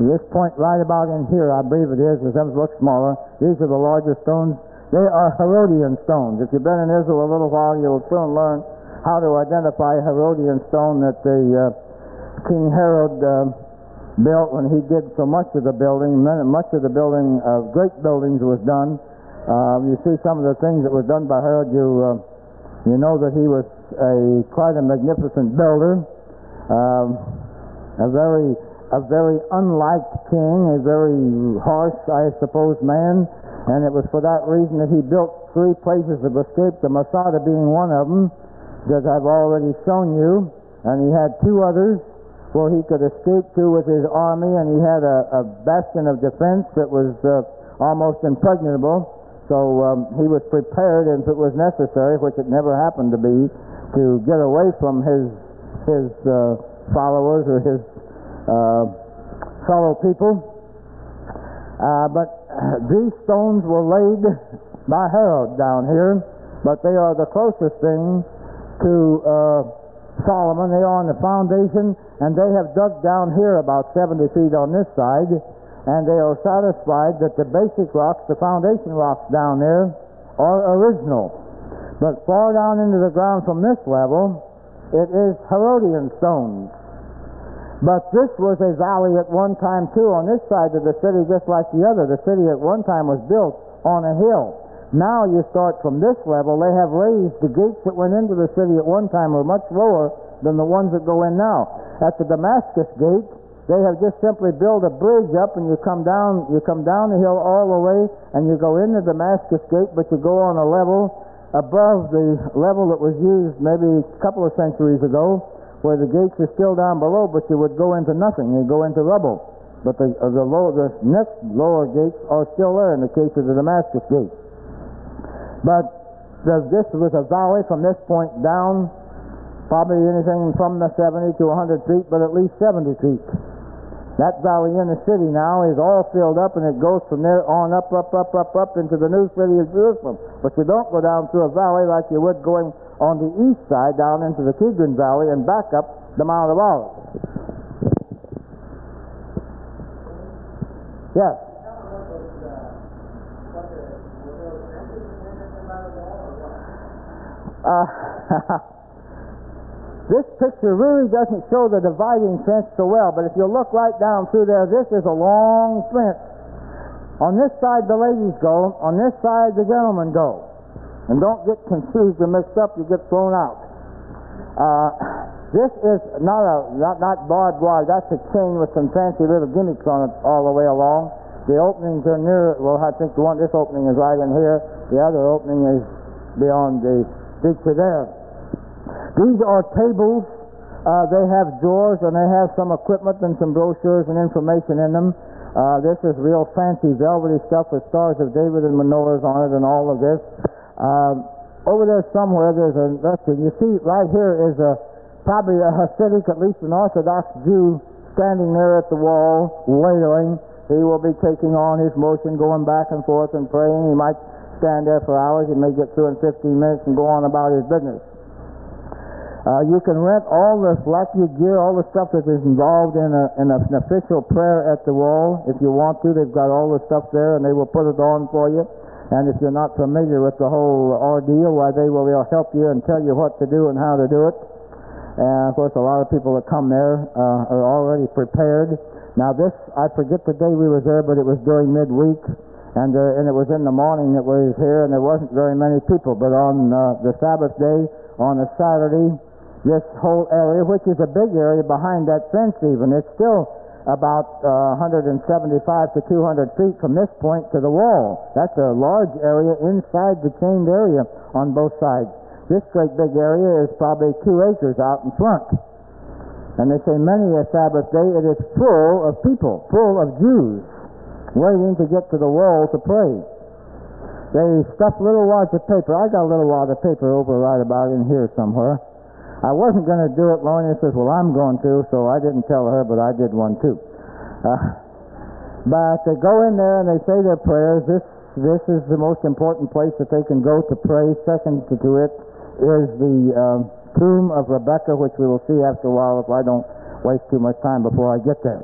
this point, right about in here, I believe it is. Because those look smaller. These are the larger stones. They are Herodian stones. If you've been in Israel a little while, you'll soon learn how to identify Herodian stone that the uh, King Herod. Uh, built when he did so much of the building. Much of the building of great buildings was done. Uh, you see some of the things that was done by Herod. You uh, you know that he was a quite a magnificent builder, uh, a very a very unliked king, a very harsh, I suppose, man. And it was for that reason that he built three places of escape, the Masada being one of them, that I've already shown you, and he had two others where he could escape to with his army, and he had a, a bastion of defense that was uh, almost impregnable, so um, he was prepared, if it was necessary, which it never happened to be, to get away from his his uh, followers or his uh, fellow people. Uh, but these stones were laid by Herod down here, but they are the closest thing to uh, Solomon. They are on the foundation. And they have dug down here about seventy feet on this side, and they are satisfied that the basic rocks, the foundation rocks down there, are original. But far down into the ground from this level, it is Herodian stones. But this was a valley at one time, too, on this side of the city, just like the other. The city at one time was built on a hill. Now you start from this level. They have raised the gates that went into the city at one time were much lower than the ones that go in now. At the Damascus gate, they have just simply built a bridge up, and you come down, you come down the hill all the way, and you go into Damascus gate, but you go on a level above the level that was used maybe a couple of centuries ago, where the gates are still down below, but you would go into nothing. You go into rubble. But the uh, the, low, the next lower gates are still there in the case of the Damascus gate. But the, this was a valley from this point down, probably anything from the seventy to one hundred feet, but at least seventy feet. That valley in the city now is all filled up, and it goes from there on up, up, up, up, up into the new city of Jerusalem. But you don't go down through a valley like you would going on the east side down into the Kidron Valley and back up the Mount of Olives. Yes? Uh, this picture really doesn't show the dividing fence so well, but if you look right down through there, this is a long fence. On this side the ladies go, on this side the gentlemen go. And don't get confused or mixed up, you get thrown out. Uh, this is not a not, not barbed wire, that's a chain with some fancy little gimmicks on it all the way along. The openings are near, well, I think the one, this opening is right in here, the other opening is beyond the picture there. These are tables, uh, they have drawers, and they have some equipment and some brochures and information in them. Uh, this is real fancy velvety stuff with stars of David and menorahs on it and all of this. Um, over there somewhere, there's a lesson. You see, right here is a probably a Hasidic, at least an Orthodox Jew, standing there at the wall, wailing. He will be taking on his motion, going back and forth and praying. He might stand there for hours. He may get through in fifteen minutes and go on about his business. Uh, you can rent all this lucky gear, all the stuff that is involved in, a, in an official prayer at the wall. If you want to, they've got all the stuff there, and they will put it on for you. And if you're not familiar with the whole ordeal, why, they will they'll help you and tell you what to do and how to do it. And, of course, a lot of people that come there uh, are already prepared. Now, this, I forget the day we was there, but it was during midweek, and uh, and it was in the morning that we was here, and there wasn't very many people. But on uh, the Sabbath day, on a Saturday, this whole area, which is a big area behind that fence even, it's still about uh, one hundred seventy-five to two hundred feet from this point to the wall. That's a large area inside the chained area on both sides. This great big area is probably two acres out in front. And they say many a Sabbath day it is full of people, full of Jews, waiting to get to the wall to pray. They stuff little wads of paper. I got a little wad of paper over right about in here somewhere. I wasn't going to do it. Lorna says, well, I'm going to, so I didn't tell her, but I did one too. Uh, but they go in there and they say their prayers. This this is the most important place that they can go to pray. Second to do it is the uh, tomb of Rebecca, which we will see after a while if I don't waste too much time before I get there.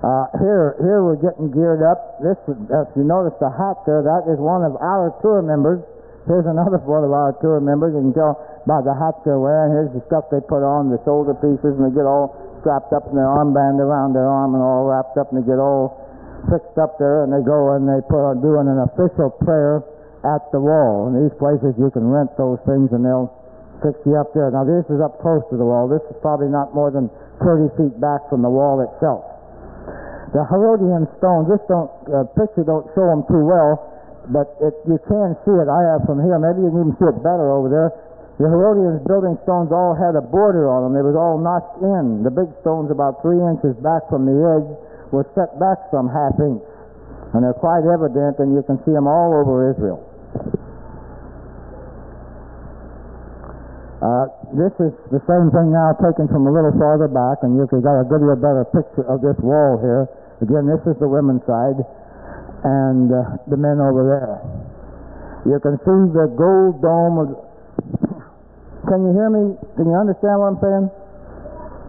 Uh, here, here we're getting geared up. This, if you notice the hat there, that is one of our tour members. Here's another one of our tour members. You can tell by the hats they're wearing. Here's the stuff they put on, the shoulder pieces, and they get all strapped up in their armband around their arm and all wrapped up, and they get all fixed up there, and they go and they put on doing an official prayer at the wall. And these places you can rent those things, and they'll fix you up there. Now, this is up close to the wall. This is probably not more than thirty feet back from the wall itself. The Herodian stones, this don't, uh, picture don't show them too well, but it, you can see it. I have from here. Maybe you can even see it better over there. The Herodians' building stones all had a border on them. They was all notched in. The big stones, about three inches back from the edge, were set back some half inch. And they're quite evident, and you can see them all over Israel. Uh, this is the same thing now taken from a little farther back, and you've got a good or better picture of this wall here. Again, this is the women's side, and uh, the men over there. You can see the gold dome. Of... Can you hear me? Can you understand what I'm saying?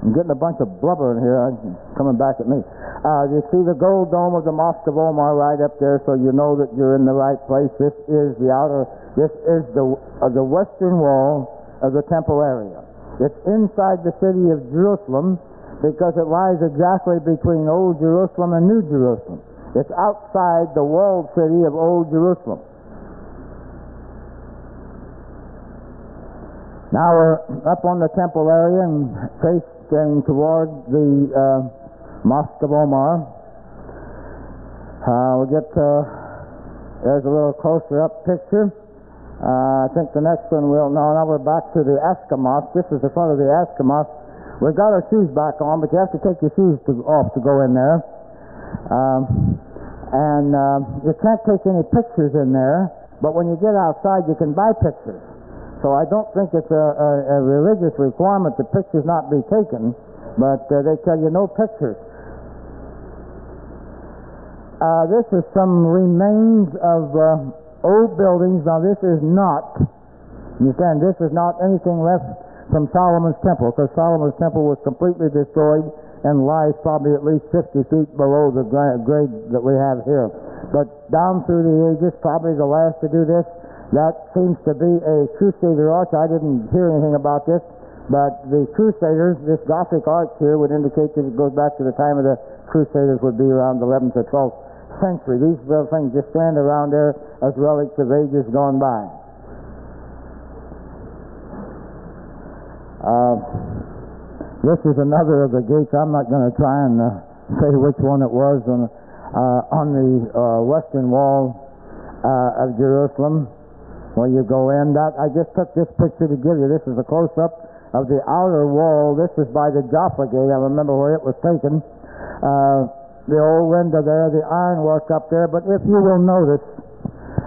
I'm getting a bunch of blubber in here. It's coming back at me. Uh, you see the gold dome of the Mosque of Omar right up there, so you know that you're in the right place. This is the outer, this is the uh, the western wall of the temple area. It's inside the city of Jerusalem because it lies exactly between Old Jerusalem and New Jerusalem. It's outside the walled city of Old Jerusalem. Now we're up on the temple area and facing toward the uh, Mosque of Omar. Uh, we'll get uh, there's a little closer up picture. Uh, I think the next one will. No, now we're back to the Aqsa Mosque. This is the front of the Aqsa Mosque. We've got our shoes back on, but you have to take your shoes to, off to go in there. Um, and uh, you can't take any pictures in there, but when you get outside, you can buy pictures. So I don't think it's a, a, a religious requirement that pictures not be taken, but uh, they tell you no pictures. Uh, this is some remains of uh, old buildings. Now this is not, you understand, this is not anything left from Solomon's temple, because Solomon's temple was completely destroyed and lies probably at least fifty feet below the grade that we have here. But down through the ages, probably the last to do this, that seems to be a Crusader arch. I didn't hear anything about this, but the Crusaders, this Gothic arch here would indicate that it goes back to the time of the Crusaders, would be around the eleventh or twelfth century. These little things just stand around there as relics of ages gone by. Uh, this is another of the gates. I'm not going to try and uh, say which one it was on, uh, on the uh, western wall uh, of Jerusalem. Well, you go in. That I just took this picture to give you. This is a close-up of the outer wall. This is by the Joppa Gate. I remember where it was taken. Uh, the old window there, the ironwork up there. But if you will notice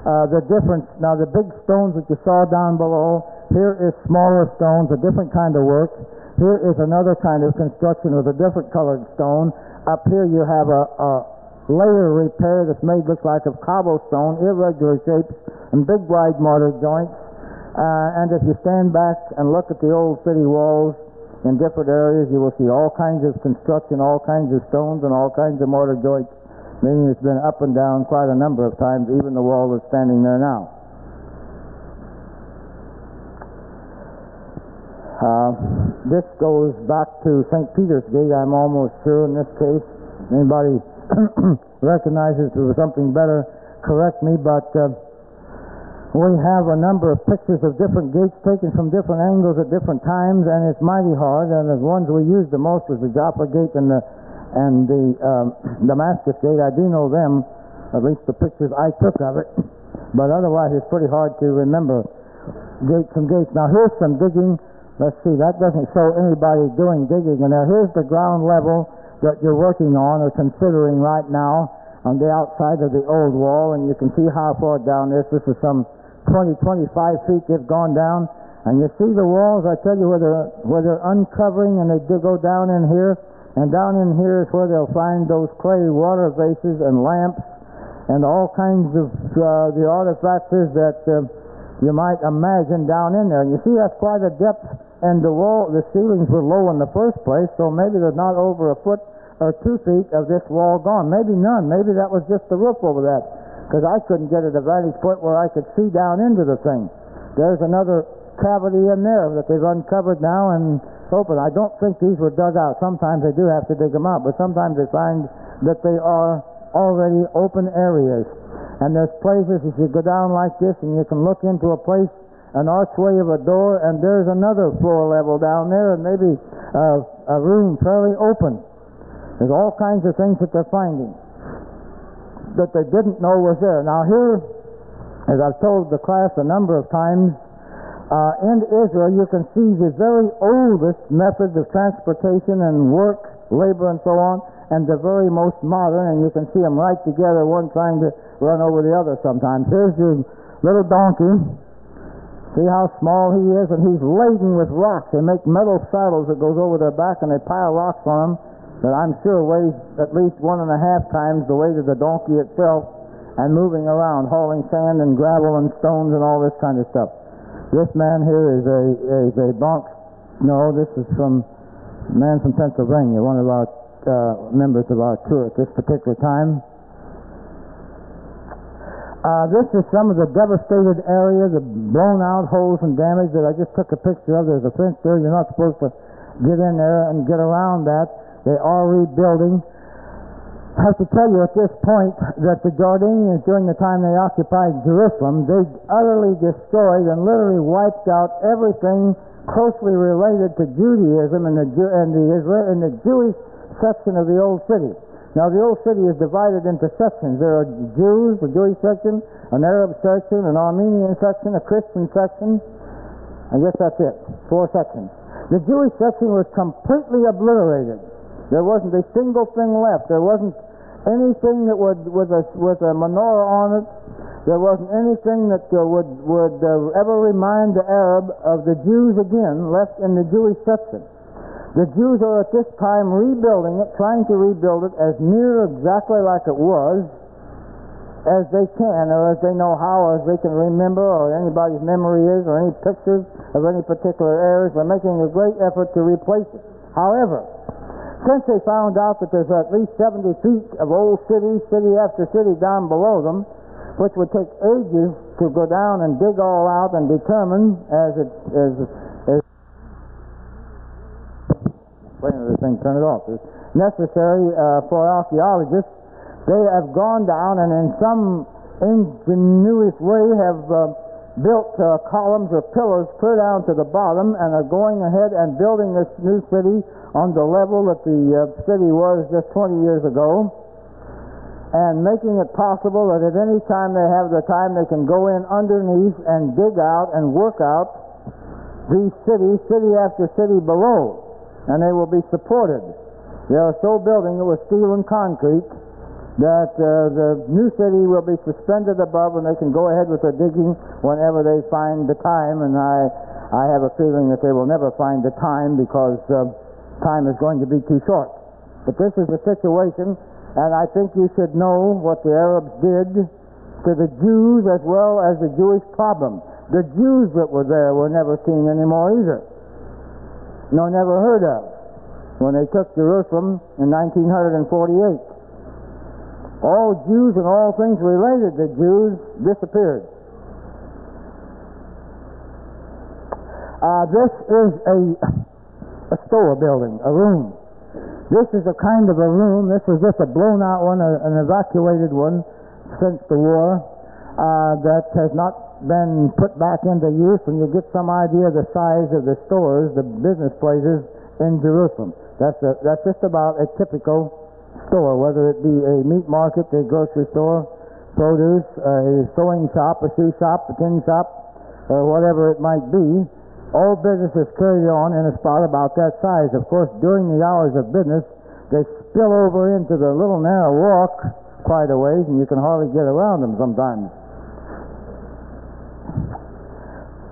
uh, the difference. Now, the big stones that you saw down below, here is smaller stones, a different kind of work. Here is another kind of construction with a different colored stone. Up here you have a, a layer repair that's made look like of cobblestone, irregular shapes, and big wide mortar joints, uh, and if you stand back and look at the old city walls in different areas, you will see all kinds of construction, all kinds of stones, and all kinds of mortar joints, meaning it's been up and down quite a number of times, even the wall that's standing there now. Uh, this goes back to Saint Peter's Gate, I'm almost sure in this case. Anybody recognizes it was something better, correct me, but... Uh, We have a number of pictures of different gates taken from different angles at different times, and it's mighty hard. And the ones we used the most was the Joppa Gate and the and the um, Damascus Gate. I do know them, at least the pictures I took of it. But otherwise, it's pretty hard to remember gates and gates. Now here's some digging. Let's see. That doesn't show anybody doing digging. And now here's the ground level that you're working on or considering right now on the outside of the old wall, and you can see how far down this. This is some twenty, twenty-five feet they've gone down, and you see the walls. I tell you where they're, where they're uncovering, and they do go down in here, and down in here is where they'll find those clay water vases and lamps and all kinds of uh, the artifacts that uh, you might imagine down in there. And you see that's quite a depth, and the wall, the ceilings were low in the first place, so maybe they're not over a foot or two feet of this wall gone. Maybe none. Maybe that was just the roof over that, because I couldn't get at a vantage point where I could see down into the thing. There's another cavity in there that they've uncovered now and opened. I don't think these were dug out. Sometimes they do have to dig them out, but sometimes they find that they are already open areas. And there's places, if you go down like this and you can look into a place, an archway of a door, and there's another floor level down there, and maybe a, a room fairly open. There's all kinds of things that they're finding that they didn't know was there. Now here, as I've told the class a number of times, uh, in Israel you can see the very oldest methods of transportation and work, labor and so on, and the very most modern, and you can see them right together, one trying to run over the other sometimes. Here's your little donkey. See how small he is, and he's laden with rocks. They make metal saddles that goes over their back, and they pile rocks on them that I'm sure weighs at least one and a half times the weight of the donkey itself, and moving around, hauling sand and gravel and stones and all this kind of stuff. This man here is a is a bronc. No, this is from a man from Pennsylvania, one of our uh, members of our tour at this particular time. Uh, this is some of the devastated areas, the blown out holes and damage that I just took a picture of. There's a fence there. You're not supposed to get in there and get around that. They are rebuilding. I have to tell you at this point that the Jordanians, during the time they occupied Jerusalem, they utterly destroyed and literally wiped out everything closely related to Judaism and the, Ju- and the, Isra- and the Jewish section of the Old City. Now, the old city is divided into sections. There are Jews, a Jewish section, an Arab section, an Armenian section, a Christian section. I guess that's it. Four sections. The Jewish section was completely obliterated. There wasn't a single thing left. There wasn't anything that would, with a, with a menorah on it. There wasn't anything that uh, would, would uh, ever remind the Arab of the Jews again left in the Jewish section. The Jews are at this time rebuilding it, trying to rebuild it as near exactly like it was as they can, or as they know how, or as they can remember, or anybody's memory is, or any pictures of any particular areas. They're making a great effort to replace it. However, since they found out that there's at least seventy feet of old city, city after city down below them, which would take ages to go down and dig all out and determine as it is. This thing, turn it off. It's necessary uh, for archaeologists. They have gone down and in some ingenious way have uh, built uh, columns or pillars clear down to the bottom and are going ahead and building this new city on the level that the uh, city was just twenty years ago, and making it possible that at any time they have the time, they can go in underneath and dig out and work out these cities, city after city below. And they will be supported. They are so building it with steel and concrete that uh, the new city will be suspended above, and they can go ahead with their digging whenever they find the time. And I, I have a feeling that they will never find the time, because uh, time is going to be too short. But this is the situation, and I think you should know what the Arabs did to the Jews as well as the Jewish problem. The Jews that were there were never seen anymore either. No, never heard of, when they took Jerusalem in nineteen forty-eight. All Jews and all things related to Jews disappeared. Uh, this is a, a store building, a room. This is a kind of a room. This is just a blown out one, a, an evacuated one since the war uh, that has not been put back into use, and you get some idea of the size of the stores, the business places in Jerusalem. That's a, that's just about a typical store, whether it be a meat market, a grocery store, produce, a sewing shop, a shoe shop, a tin shop, or whatever it might be. All business is carried on in a spot about that size. Of course, during the hours of business, they spill over into the little narrow walk quite a ways, and you can hardly get around them sometimes.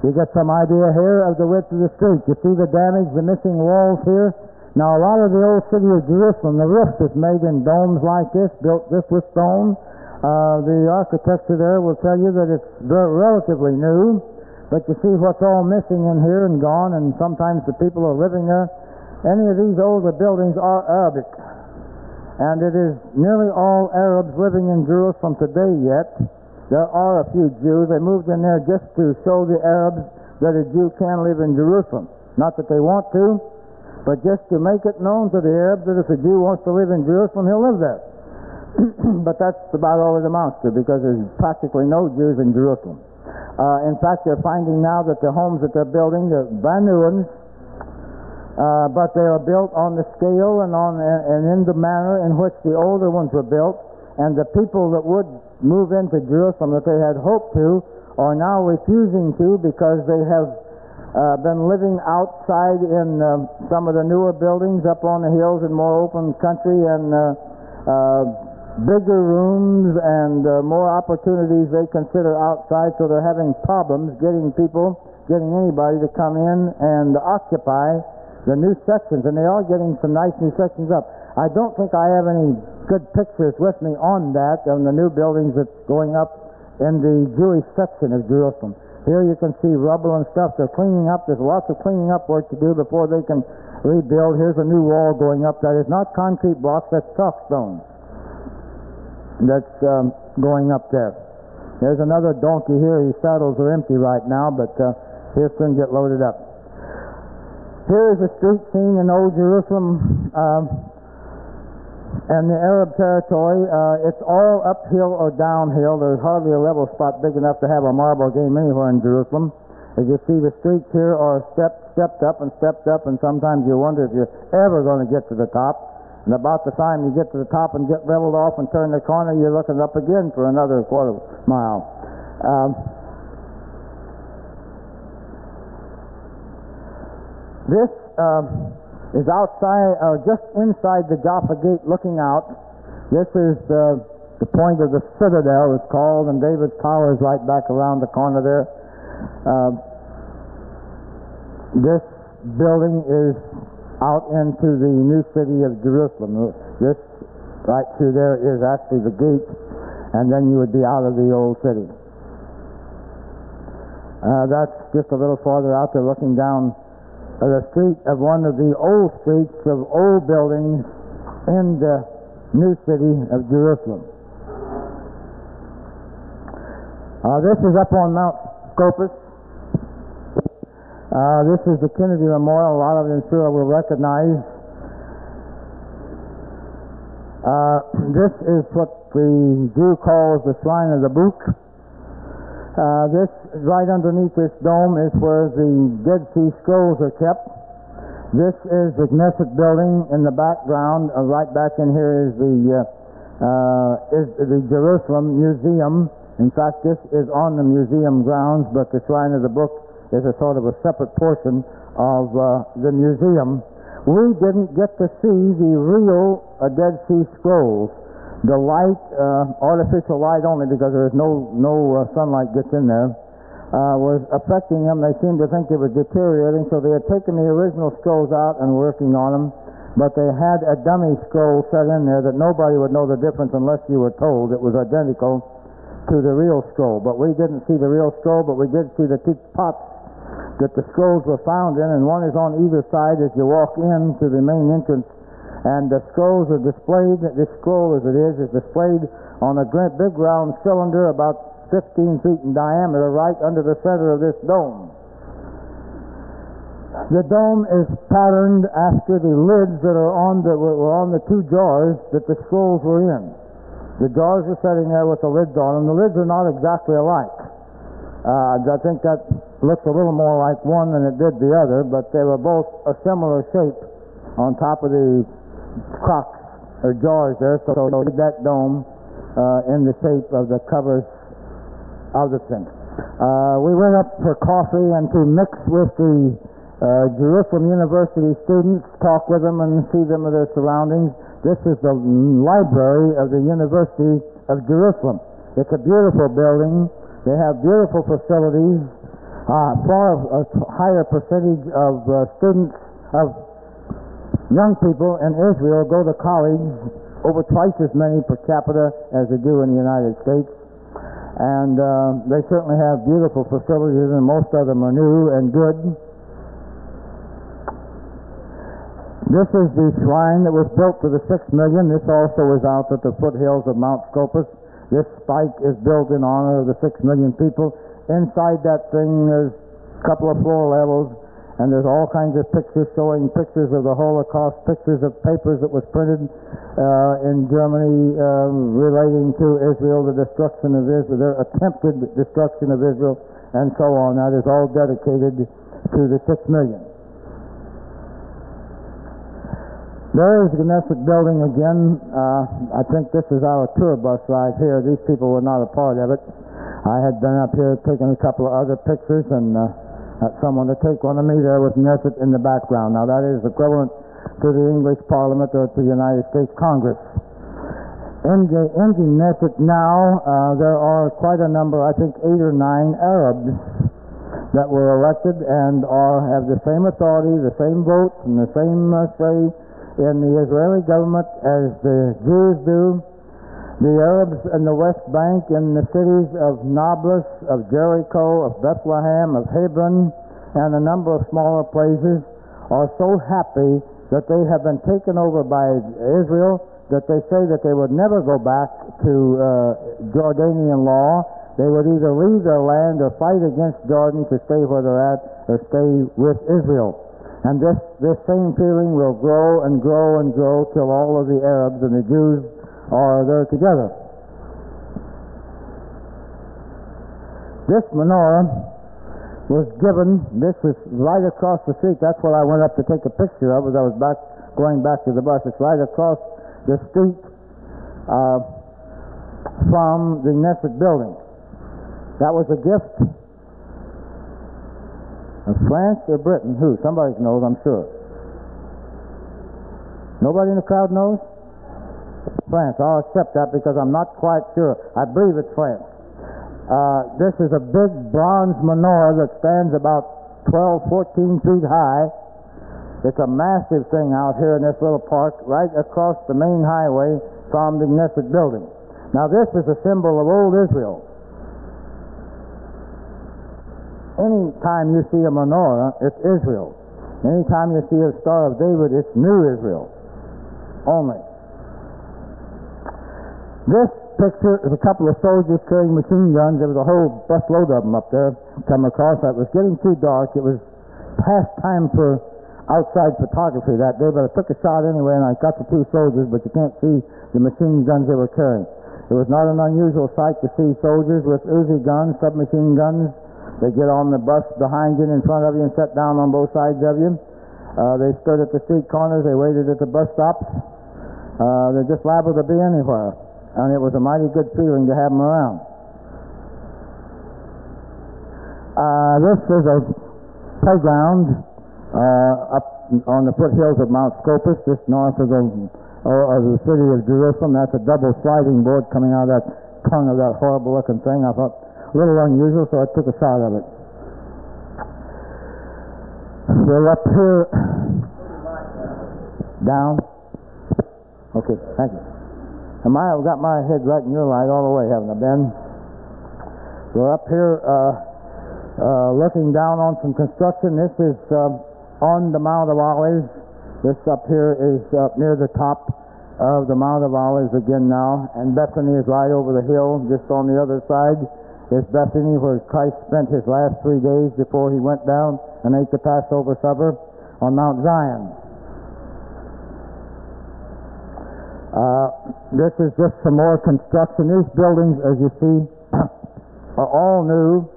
You get some idea here of the width of the street. You see the damage, the missing walls here. Now, a lot of the old city of Jerusalem, the roof is made in domes like this, built just with stone. Uh, the architecture there will tell you that it's relatively new, but you see what's all missing in here and gone, and sometimes the people are living there. Any of these older buildings are Arabic, and it is nearly all Arabs living in Jerusalem today yet. There are a few Jews. They moved in there just to show the Arabs that a Jew can live in Jerusalem. Not that they want to, but just to make it known to the Arabs that if a Jew wants to live in Jerusalem, he'll live there. But that's about all it amounts to, because there's practically no Jews in Jerusalem. Uh, in fact, they're finding now that the homes that they're building, they're brand new ones, uh, but they are built on the scale and on and in the manner in which the older ones were built, and the people that would move into Jerusalem that they had hoped to are now refusing to, because they have uh, been living outside in uh, some of the newer buildings up on the hills in more open country, and uh, uh, bigger rooms and uh, more opportunities they consider outside, so they're having problems getting people, getting anybody to come in and occupy the new sections, and they are getting some nice new sections up. I don't think I have any good pictures with me on that, on the new buildings that's going up in the Jewish section of Jerusalem. Here you can see rubble and stuff. They're cleaning up. There's lots of cleaning up work to do before they can rebuild. Here's a new wall going up. That is not concrete blocks. That's soft stone that's um, going up there. There's another donkey here. His saddles are empty right now, but uh, he'll soon get loaded up. Here is a street scene in Old Jerusalem um, and the Arab territory. Uh, it's all uphill or downhill. There's hardly a level spot big enough to have a marble game anywhere in Jerusalem. As you see, the streets here are stepped, stepped up and stepped up, and sometimes you wonder if you're ever going to get to the top. And about the time you get to the top and get leveled off and turn the corner, you're looking up again for another quarter mile. Um, this uh, is outside, or uh, just inside the Jaffa Gate, looking out. This is uh, the point of the citadel, it's called, and David's Tower is right back around the corner there. Uh, this building is out into the new city of Jerusalem. This right through there is actually the gate, and then you would be out of the old city. Uh, that's just a little farther out there, looking down the street of one of the old streets of old buildings in the new city of Jerusalem. Uh, this is up on Mount Scopus. Uh, this is the Kennedy Memorial. A lot of them sure will recognize. Uh, this is what the Jew calls the Shrine of the Book. Uh, this, right underneath this dome, is where the Dead Sea Scrolls are kept. This is the Knesset building in the background. Uh, right back in here is the uh, uh, is the Jerusalem Museum. In fact, this is on the museum grounds, but the Shrine of the Book is a sort of a separate portion of uh, the museum. We didn't get to see the real uh, Dead Sea Scrolls. The light, uh, artificial light only, because there is no no uh, sunlight gets in there, uh, was affecting them. They seemed to think it was deteriorating, so they had taken the original scrolls out and working on them, but they had a dummy scroll set in there that nobody would know the difference unless you were told. It was identical to the real scroll, but we didn't see the real scroll, but we did see the two pots that the scrolls were found in, and one is on either side as you walk in to the main entrance, and the scrolls are displayed. This scroll, as it is, is displayed on a big round cylinder about fifteen feet in diameter, right under the center of this dome. The dome is patterned after the lids that are on the were on the two jars that the scrolls were in. The jars are sitting there with the lids on them. The lids are not exactly alike. Uh, I think that looks a little more like one than it did the other, but they were both a similar shape on top of the crocks or jars there, so they did that dome uh, in the shape of the covers of the tent. Uh, we went up for coffee and to mix with the uh, Jerusalem University students, talk with them and see them in their surroundings. This is the library of the University of Jerusalem. It's a beautiful building. They have beautiful facilities. Uh, far a higher percentage of uh, students, of young people in Israel, go to college, over twice as many per capita as they do in the United States. And uh, they certainly have beautiful facilities, and most of them are new and good. This is the shrine that was built for the six million. This also is out at the foothills of Mount Scopus. This spike is built in honor of the six million people. Inside that thing there's a couple of floor levels, and there's all kinds of pictures showing pictures of the Holocaust, pictures of papers that was printed uh, in Germany um, relating to Israel, the destruction of Israel, their attempted destruction of Israel, and so on. That is all dedicated to the six million. There is the Knesset building again. Uh, I think this is our tour bus ride here. These people were not a part of it. I had been up here taking a couple of other pictures, and uh, got someone to take one of me there with Knesset in the background. Now that is equivalent to the English Parliament or to the United States Congress. In the, in the Knesset now, uh, there are quite a number, I think eight or nine Arabs that were elected and are, have the same authority, the same votes, and the same uh, say in the Israeli government as the Jews do. The Arabs in the West Bank, in the cities of Nablus, of Jericho, of Bethlehem, of Hebron, and a number of smaller places, are so happy that they have been taken over by Israel that they say that they would never go back to uh, Jordanian law. They would either leave their land or fight against Jordan to stay where they're at or stay with Israel. And this, this same feeling will grow and grow and grow till all of the Arabs and the Jews are there together. This menorah was given, this is right across the street, that's what I went up to take a picture of as I was back going back to the bus. It's right across the street uh, from the Knesset building. That was a gift of France or Britain, who? Somebody knows, I'm sure. Nobody in the crowd knows? France. I'll accept that because I'm not quite sure. I believe it's France. Uh, this is a big bronze menorah that stands about twelve, fourteen feet high. It's a massive thing out here in this little park, right across the main highway from the Knesset building. Now, this is a symbol of old Israel. Any time you see a menorah, it's Israel. Any time you see a Star of David, it's New Israel only. This picture of a couple of soldiers carrying machine guns. There was a whole busload of them up there come across. It was getting too dark. It was past time for outside photography that day, but I took a shot anyway, and I got the two soldiers, but you can't see the machine guns they were carrying. It was not an unusual sight to see soldiers with Uzi guns, submachine guns. They get on the bus behind you and in front of you and sit down on both sides of you. Uh, they stood at the street corners. They waited at the bus stops. Uh, they're just liable to be anywhere. And it was a mighty good feeling to have them around. Uh, this is a playground uh, up on the foothills of Mount Scopus, just north of the, of the city of Jerusalem. That's a double sliding board coming out of that tongue of that horrible-looking thing. I thought, a little unusual, so I took a shot of it. We're up here. Down. Okay, thank you. Am I, I've got my head right in your light all the way, haven't I, Ben? We're up here uh, uh, looking down on some construction. This is uh, on the Mount of Olives. This up here is up near the top of the Mount of Olives again now. And Bethany is right over the hill, just on the other side. Is Bethany where Christ spent his last three days before he went down and ate the Passover supper on Mount Zion. Uh, this is just some more construction. These buildings, as you see, are all new.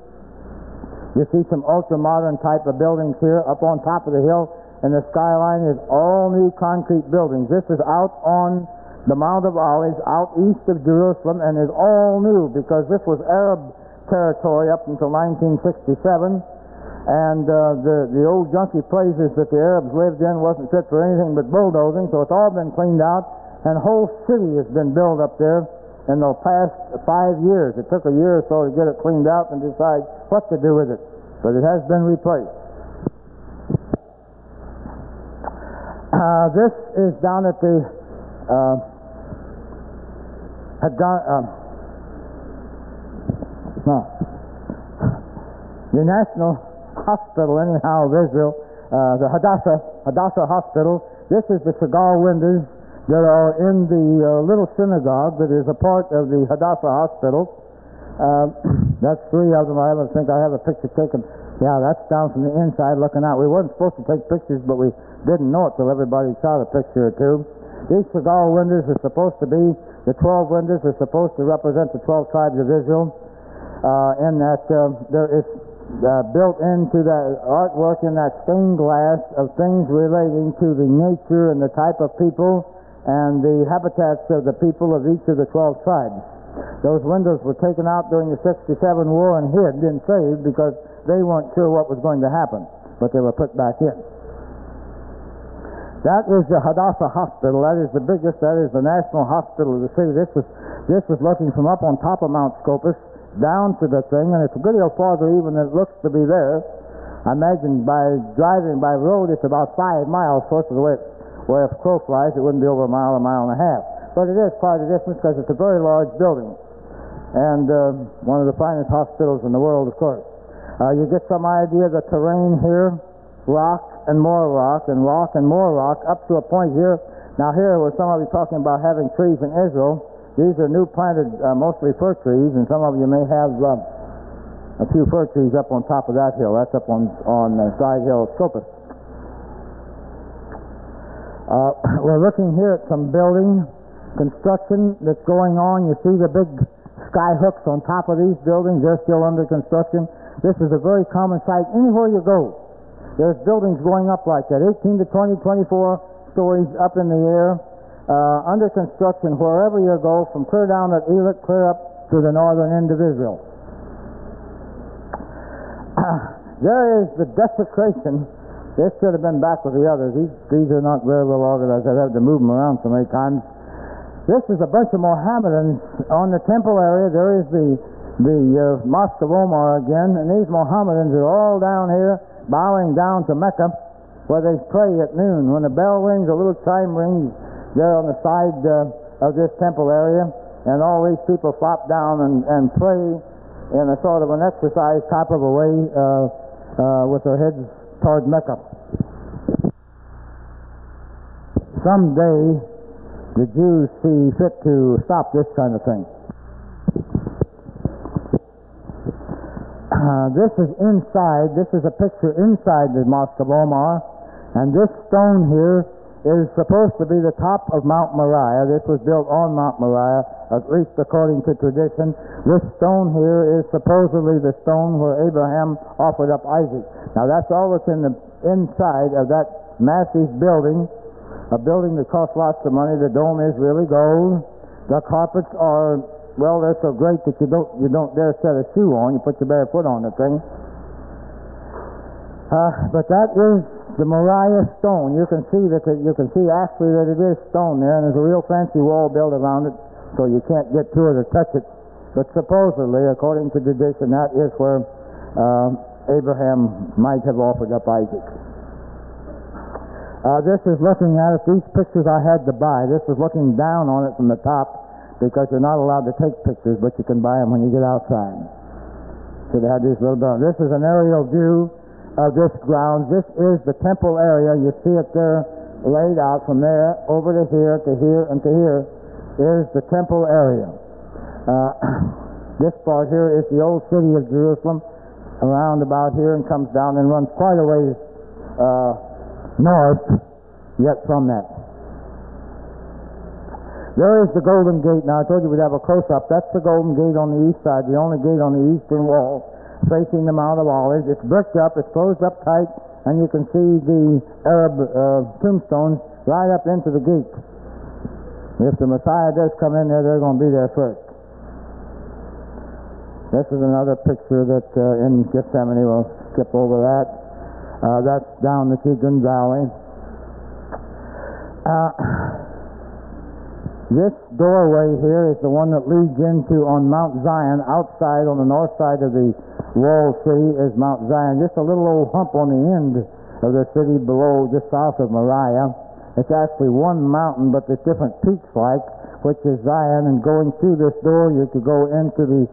You see some ultra-modern type of buildings here up on top of the hill, and the skyline is all new concrete buildings. This is out on the Mount of Olives, out east of Jerusalem, and is all new because this was Arab territory up until nineteen sixty-seven, and uh, the, the old junky places that the Arabs lived in wasn't fit for anything but bulldozing, so it's all been cleaned out. And the whole city has been built up there in the past five years. It took a year or so to get it cleaned out and decide what to do with it. But it has been replaced. Uh, this is down at the uh, Hagan- uh, no, the National Hospital, anyhow, of Israel, uh, the Hadassah, Hadassah Hospital. This is the cigar windows that are in the uh, little synagogue that is a part of the Hadassah Hospital. Uh, that's three of them. I haven't think I have a picture taken. Yeah, that's down from the inside looking out. We weren't supposed to take pictures, but we didn't know it till everybody shot a picture or two. These cigar windows are supposed to be, the twelve windows are supposed to represent the twelve tribes of Israel, uh, in that uh, there is uh, built into that artwork in that stained glass of things relating to the nature and the type of people and the habitats of the people of each of the twelve tribes. Those windows were taken out during the sixty-seven war and hid and saved because they weren't sure what was going to happen, but they were put back in. That is the Hadassah Hospital. That is the biggest, that is the national hospital of the city. This was, this was looking from up on top of Mount Scopus down to the thing, and it's a good deal farther even than it looks to be there. I imagine by driving by road, it's about five miles, close to the way it Well, if crow flies, it wouldn't be over a mile, a mile and a half. but it is quite a distance because it's a very large building, and uh, one of the finest hospitals in the world, of course. Uh, you get some idea of the terrain here, rock and more rock and rock and more rock, up to a point here. Now here where some of you talking about having trees in Israel, these are new planted, uh, mostly fir trees, and some of you may have uh, a few fir trees up on top of that hill. That's up on, on the side hill of Scopus. Uh, we're looking here at some building construction that's going on. You see the big sky hooks on top of these buildings. They're still under construction. This is a very common sight anywhere you go. There's buildings going up like that, eighteen to twenty, twenty-four stories up in the air, uh, under construction wherever you go, from clear down at Elit, clear up to the northern end of Israel. There is the desecration. They should have been back with the others. These, these are not very well organized. I've had to move them around so many times. This is a bunch of Mohammedans on the temple area. There is the, the uh, Mosque of Omar again, and these Mohammedans are all down here bowing down to Mecca, where they pray at noon. When the bell rings, a little chime rings there on the side uh, of this temple area, and all these people flop down and, and pray in a sort of an exercise type of a way uh, uh, with their heads toward Mecca. Someday the Jews see fit to stop this kind of thing. Uh, this is inside. This is a picture inside the Mosque of Omar, and this stone here is supposed to be the top of Mount Moriah. This was built on Mount Moriah, at least according to tradition. This stone here is supposedly the stone where Abraham offered up Isaac. Now that's all that's in the inside of that massive building, a building that costs lots of money. The dome is really gold. The carpets are, well, they're so great that you don't you don't dare set a shoe on. You put your bare foot on the thing. Uh, but that is the Moriah stone. You can see that the, you can see actually that it is stone there, and there's a real fancy wall built around it, so you can't get to it or touch it. But supposedly, according to tradition, that is where uh, Abraham might have offered up Isaac. Uh, this is looking at it. These pictures I had to buy. This is looking down on it from the top, because you're not allowed to take pictures, but you can buy them when you get outside. So they had these little domes. This is an aerial view of this grounds. This is the temple area. You see it there laid out. From there over to here to here and to here is the temple area. Uh, this part here is the old city of Jerusalem, around about here, and comes down and runs quite a ways uh, north yet from that. There is the Golden Gate. Now I told you we'd have a close-up. That's the Golden Gate on the east side, the only gate on the eastern wall facing the Mount of Olives. It's bricked up, it's closed up tight, and you can see the Arab uh, tombstones right up into the gate. If the Messiah does come in there, they're going to be there first. This is another picture that uh, in Gethsemane. We'll skip over that. Uh, that's down the Kidron Valley. Uh, this doorway here is the one that leads into on Mount Zion. Outside on the north side of the walled city is Mount Zion, just a little old hump on the end of the city below, just south of Moriah. It's actually one mountain, but there's different peaks, like, which is Zion, and going through this door you could go into the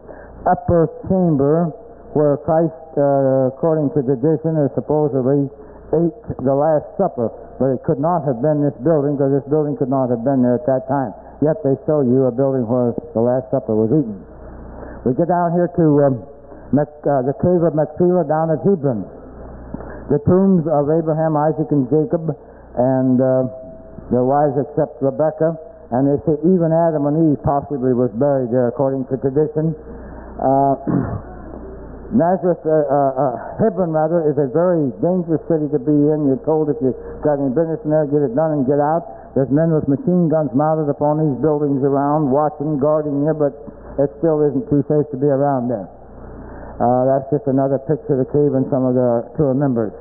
upper chamber where Christ, uh, according to tradition, is supposedly ate the Last Supper. But it could not have been this building, because this building could not have been there at that time. Yet they show you a building where the Last Supper was eaten. We get down here to um, Mac, uh, the cave of Machpelah down at Hebron. The tombs of Abraham, Isaac, and Jacob, and uh, their wives except Rebekah. And they say even Adam and Eve possibly was buried there, according to tradition. Uh, Nazareth, uh, uh, uh, Hebron rather, is a very dangerous city to be in. You're told if you've got any business in there, get it done and get out. There's men with machine guns mounted upon these buildings around, watching, guarding you, but it still isn't too safe to be around there. Uh, that's just another picture of the cave and some of the tour members.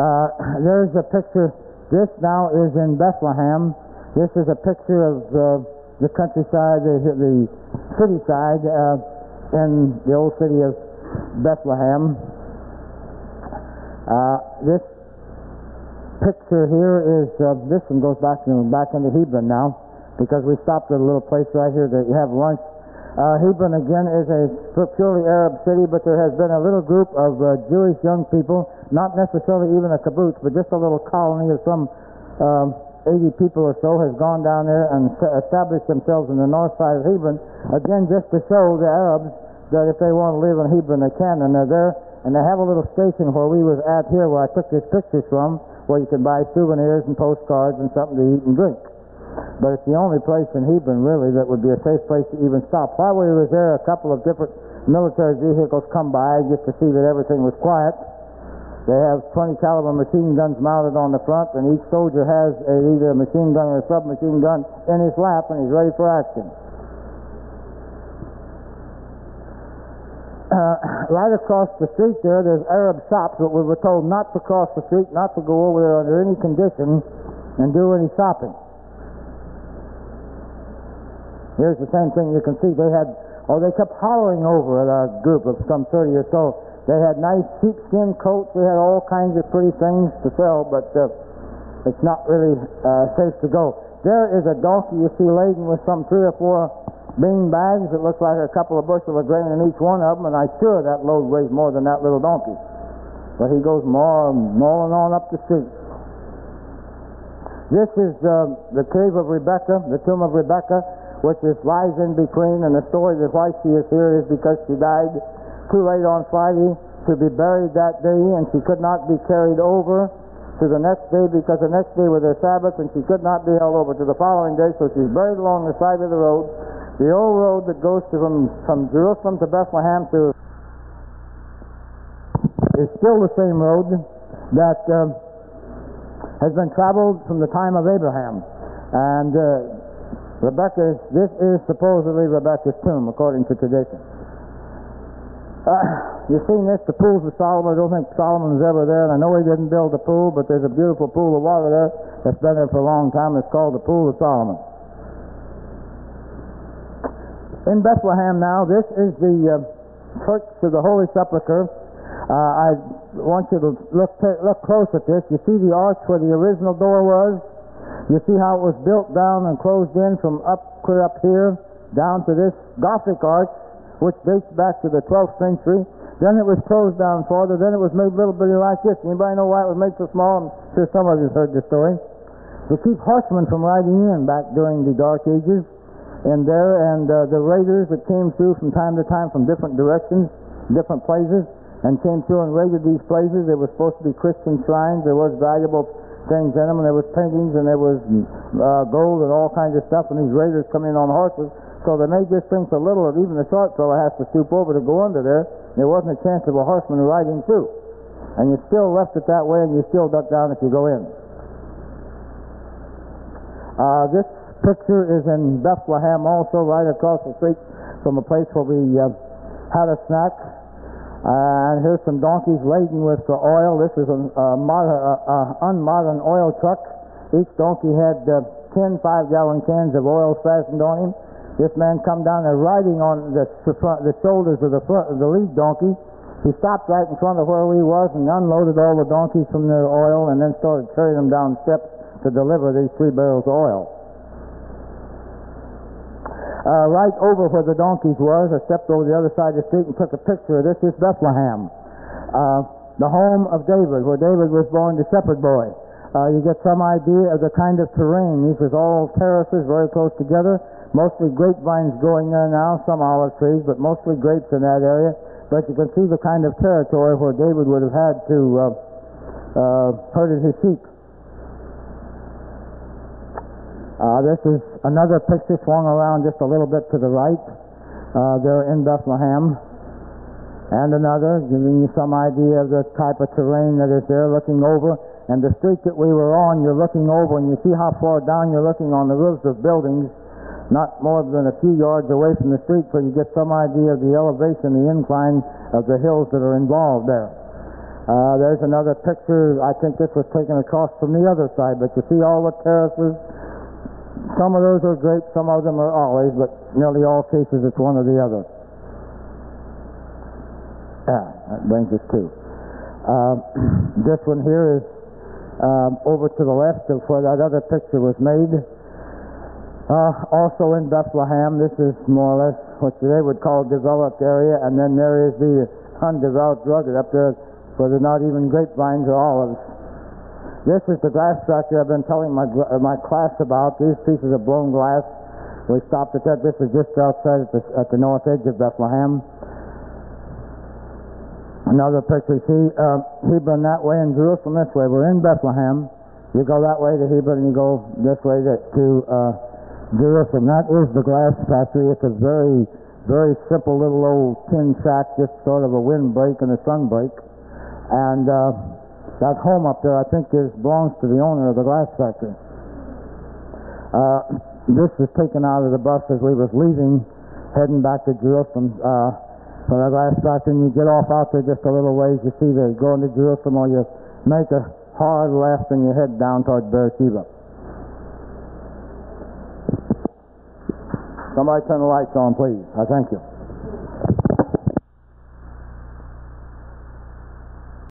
Uh, there's a picture. This now is in Bethlehem. This is a picture of uh, the countryside, the, the city side, uh, in the old city of Bethlehem. Uh, this picture here is, uh, this one goes back, back into Hebron now. because we stopped at a little place right here to have lunch. Uh, Hebron, again, is a purely Arab city, but there has been a little group of uh, Jewish young people, not necessarily even a kibbutz, but just a little colony of some um, eighty people or so has gone down there and established themselves in the north side of Hebron, again, just to show the Arabs that if they want to live in Hebron, they can, and they're there. And they have a little station where we was at here, where I took these pictures from, where you can buy souvenirs and postcards and something to eat and drink. But it's the only place in Hebron, really, that would be a safe place to even stop. While we was there, a couple of different military vehicles come by just to see that everything was quiet. They have twenty caliber machine guns mounted on the front, and each soldier has a, either a machine gun or a submachine gun in his lap, and he's ready for action. Uh, right across the street there, there's Arab shops, but we were told not to cross the street, not to go over there under any condition and do any shopping. Here's the same thing you can see. They had, oh, they kept hollering over at our group of some thirty or so. They had nice sheepskin coats. They had all kinds of pretty things to sell, but uh, it's not really uh, safe to go. There is a donkey you see laden with some three or four bean bags. It looks like a couple of bushels of grain in each one of them, and I'm sure that load weighs more than that little donkey. But he goes more and more and on up the street. This is uh, the cave of Rebecca, the tomb of Rebecca, which is, lies in between, and the story of why she is here is because she died too late on Friday to be buried that day, and she could not be carried over to the next day because the next day was her Sabbath, and she could not be held over to the following day, so she's buried along the side of the road, the old road that goes to from, from Jerusalem to Bethlehem to is still the same road that uh, has been traveled from the time of Abraham. And uh, Rebecca's, this is supposedly Rebecca's tomb, according to tradition. Uh, you've seen this, the pools of Solomon. I don't think Solomon was ever there, and I know he didn't build the pool, but there's a beautiful pool of water there that's been there for a long time. It's called the Pool of Solomon. In Bethlehem now, this is the uh, Church of the Holy Sepulchre. Uh, I want you to look, look close at this. You see the arch where the original door was? You see how it was built down and closed in from up clear up here down to this Gothic arch, which dates back to the twelfth century. Then it was closed down farther. Then it was made a little bit like this. Anybody know why it was made so small? I'm sure some of you heard this story. To keep horsemen from riding in back during the Dark Ages in there, and uh, the raiders that came through from time to time from different directions, different places, and came through and raided these places. There was supposed to be Christian shrines. There was valuable things in them, and there was paintings, and there was uh, gold and all kinds of stuff, and these raiders come in on horses, so they made this thing so little that even the short fella has to stoop over to go under there. There wasn't a chance of a horseman riding through, and you still left it that way, and you still duck down if you go in. Uh, this picture is in Bethlehem also, right across the street from a place where we uh, had a snack. Uh, and here's some donkeys laden with the oil. This is an uh, modern, uh, uh, unmodern oil truck. Each donkey had uh, ten five-gallon cans of oil fastened on him. This man come down there riding on the, the shoulders of the, front, of the lead donkey. He stopped right in front of where we was and unloaded all the donkeys from their oil, and then started carrying them down steps to deliver these three barrels of oil. Uh, right over where the donkeys was, I stepped over the other side of the street and took a picture of this. This is Bethlehem, uh, the home of David, where David was born, the shepherd boy. Uh, you get some idea of the kind of terrain. These was all terraces, very close together, mostly grapevines growing there now, some olive trees, but mostly grapes in that area. But you can see the kind of territory where David would have had to uh, uh, herded his sheep. Uh, this is another picture swung around just a little bit to the right. Uh, they're in Bethlehem. And another, giving you some idea of the type of terrain that is there, looking over. And the street that we were on, you're looking over, and you see how far down you're looking on the roofs of buildings, not more than a few yards away from the street, so you get some idea of the elevation, the incline of the hills that are involved there. Uh, there's another picture. I think this was taken across from the other side, but you see all the terraces. Some of those are grapes, some of them are olives, but nearly all cases it's one or the other. Yeah, that brings us to. Uh, this one here is uh, over to the left of where that other picture was made. Uh, also in Bethlehem, this is more or less what today would call a developed area, and then there is the undeveloped rugged up there where there's not even grapevines or olives. This is the glass structure I've been telling my my class about, these pieces of blown glass. We stopped at that. This is just outside at the, at the north edge of Bethlehem. Another picture, see, uh, Hebron that way and Jerusalem this way. We're in Bethlehem. You go that way to Hebron and you go this way to, to uh, Jerusalem. That is the glass factory. It's a very, very simple little old tin shack, just sort of a windbreak and a sunbreak. And uh, that home up there, I think, is belongs to the owner of the glass factory. Uh, this was taken out of the bus as we was leaving, heading back to Jerusalem uh, for the glass factory. And you get off out there just a little ways. You see they're going to Jerusalem, or you make a hard left and you head down toward Beersheba. Somebody turn the lights on, please. I thank you.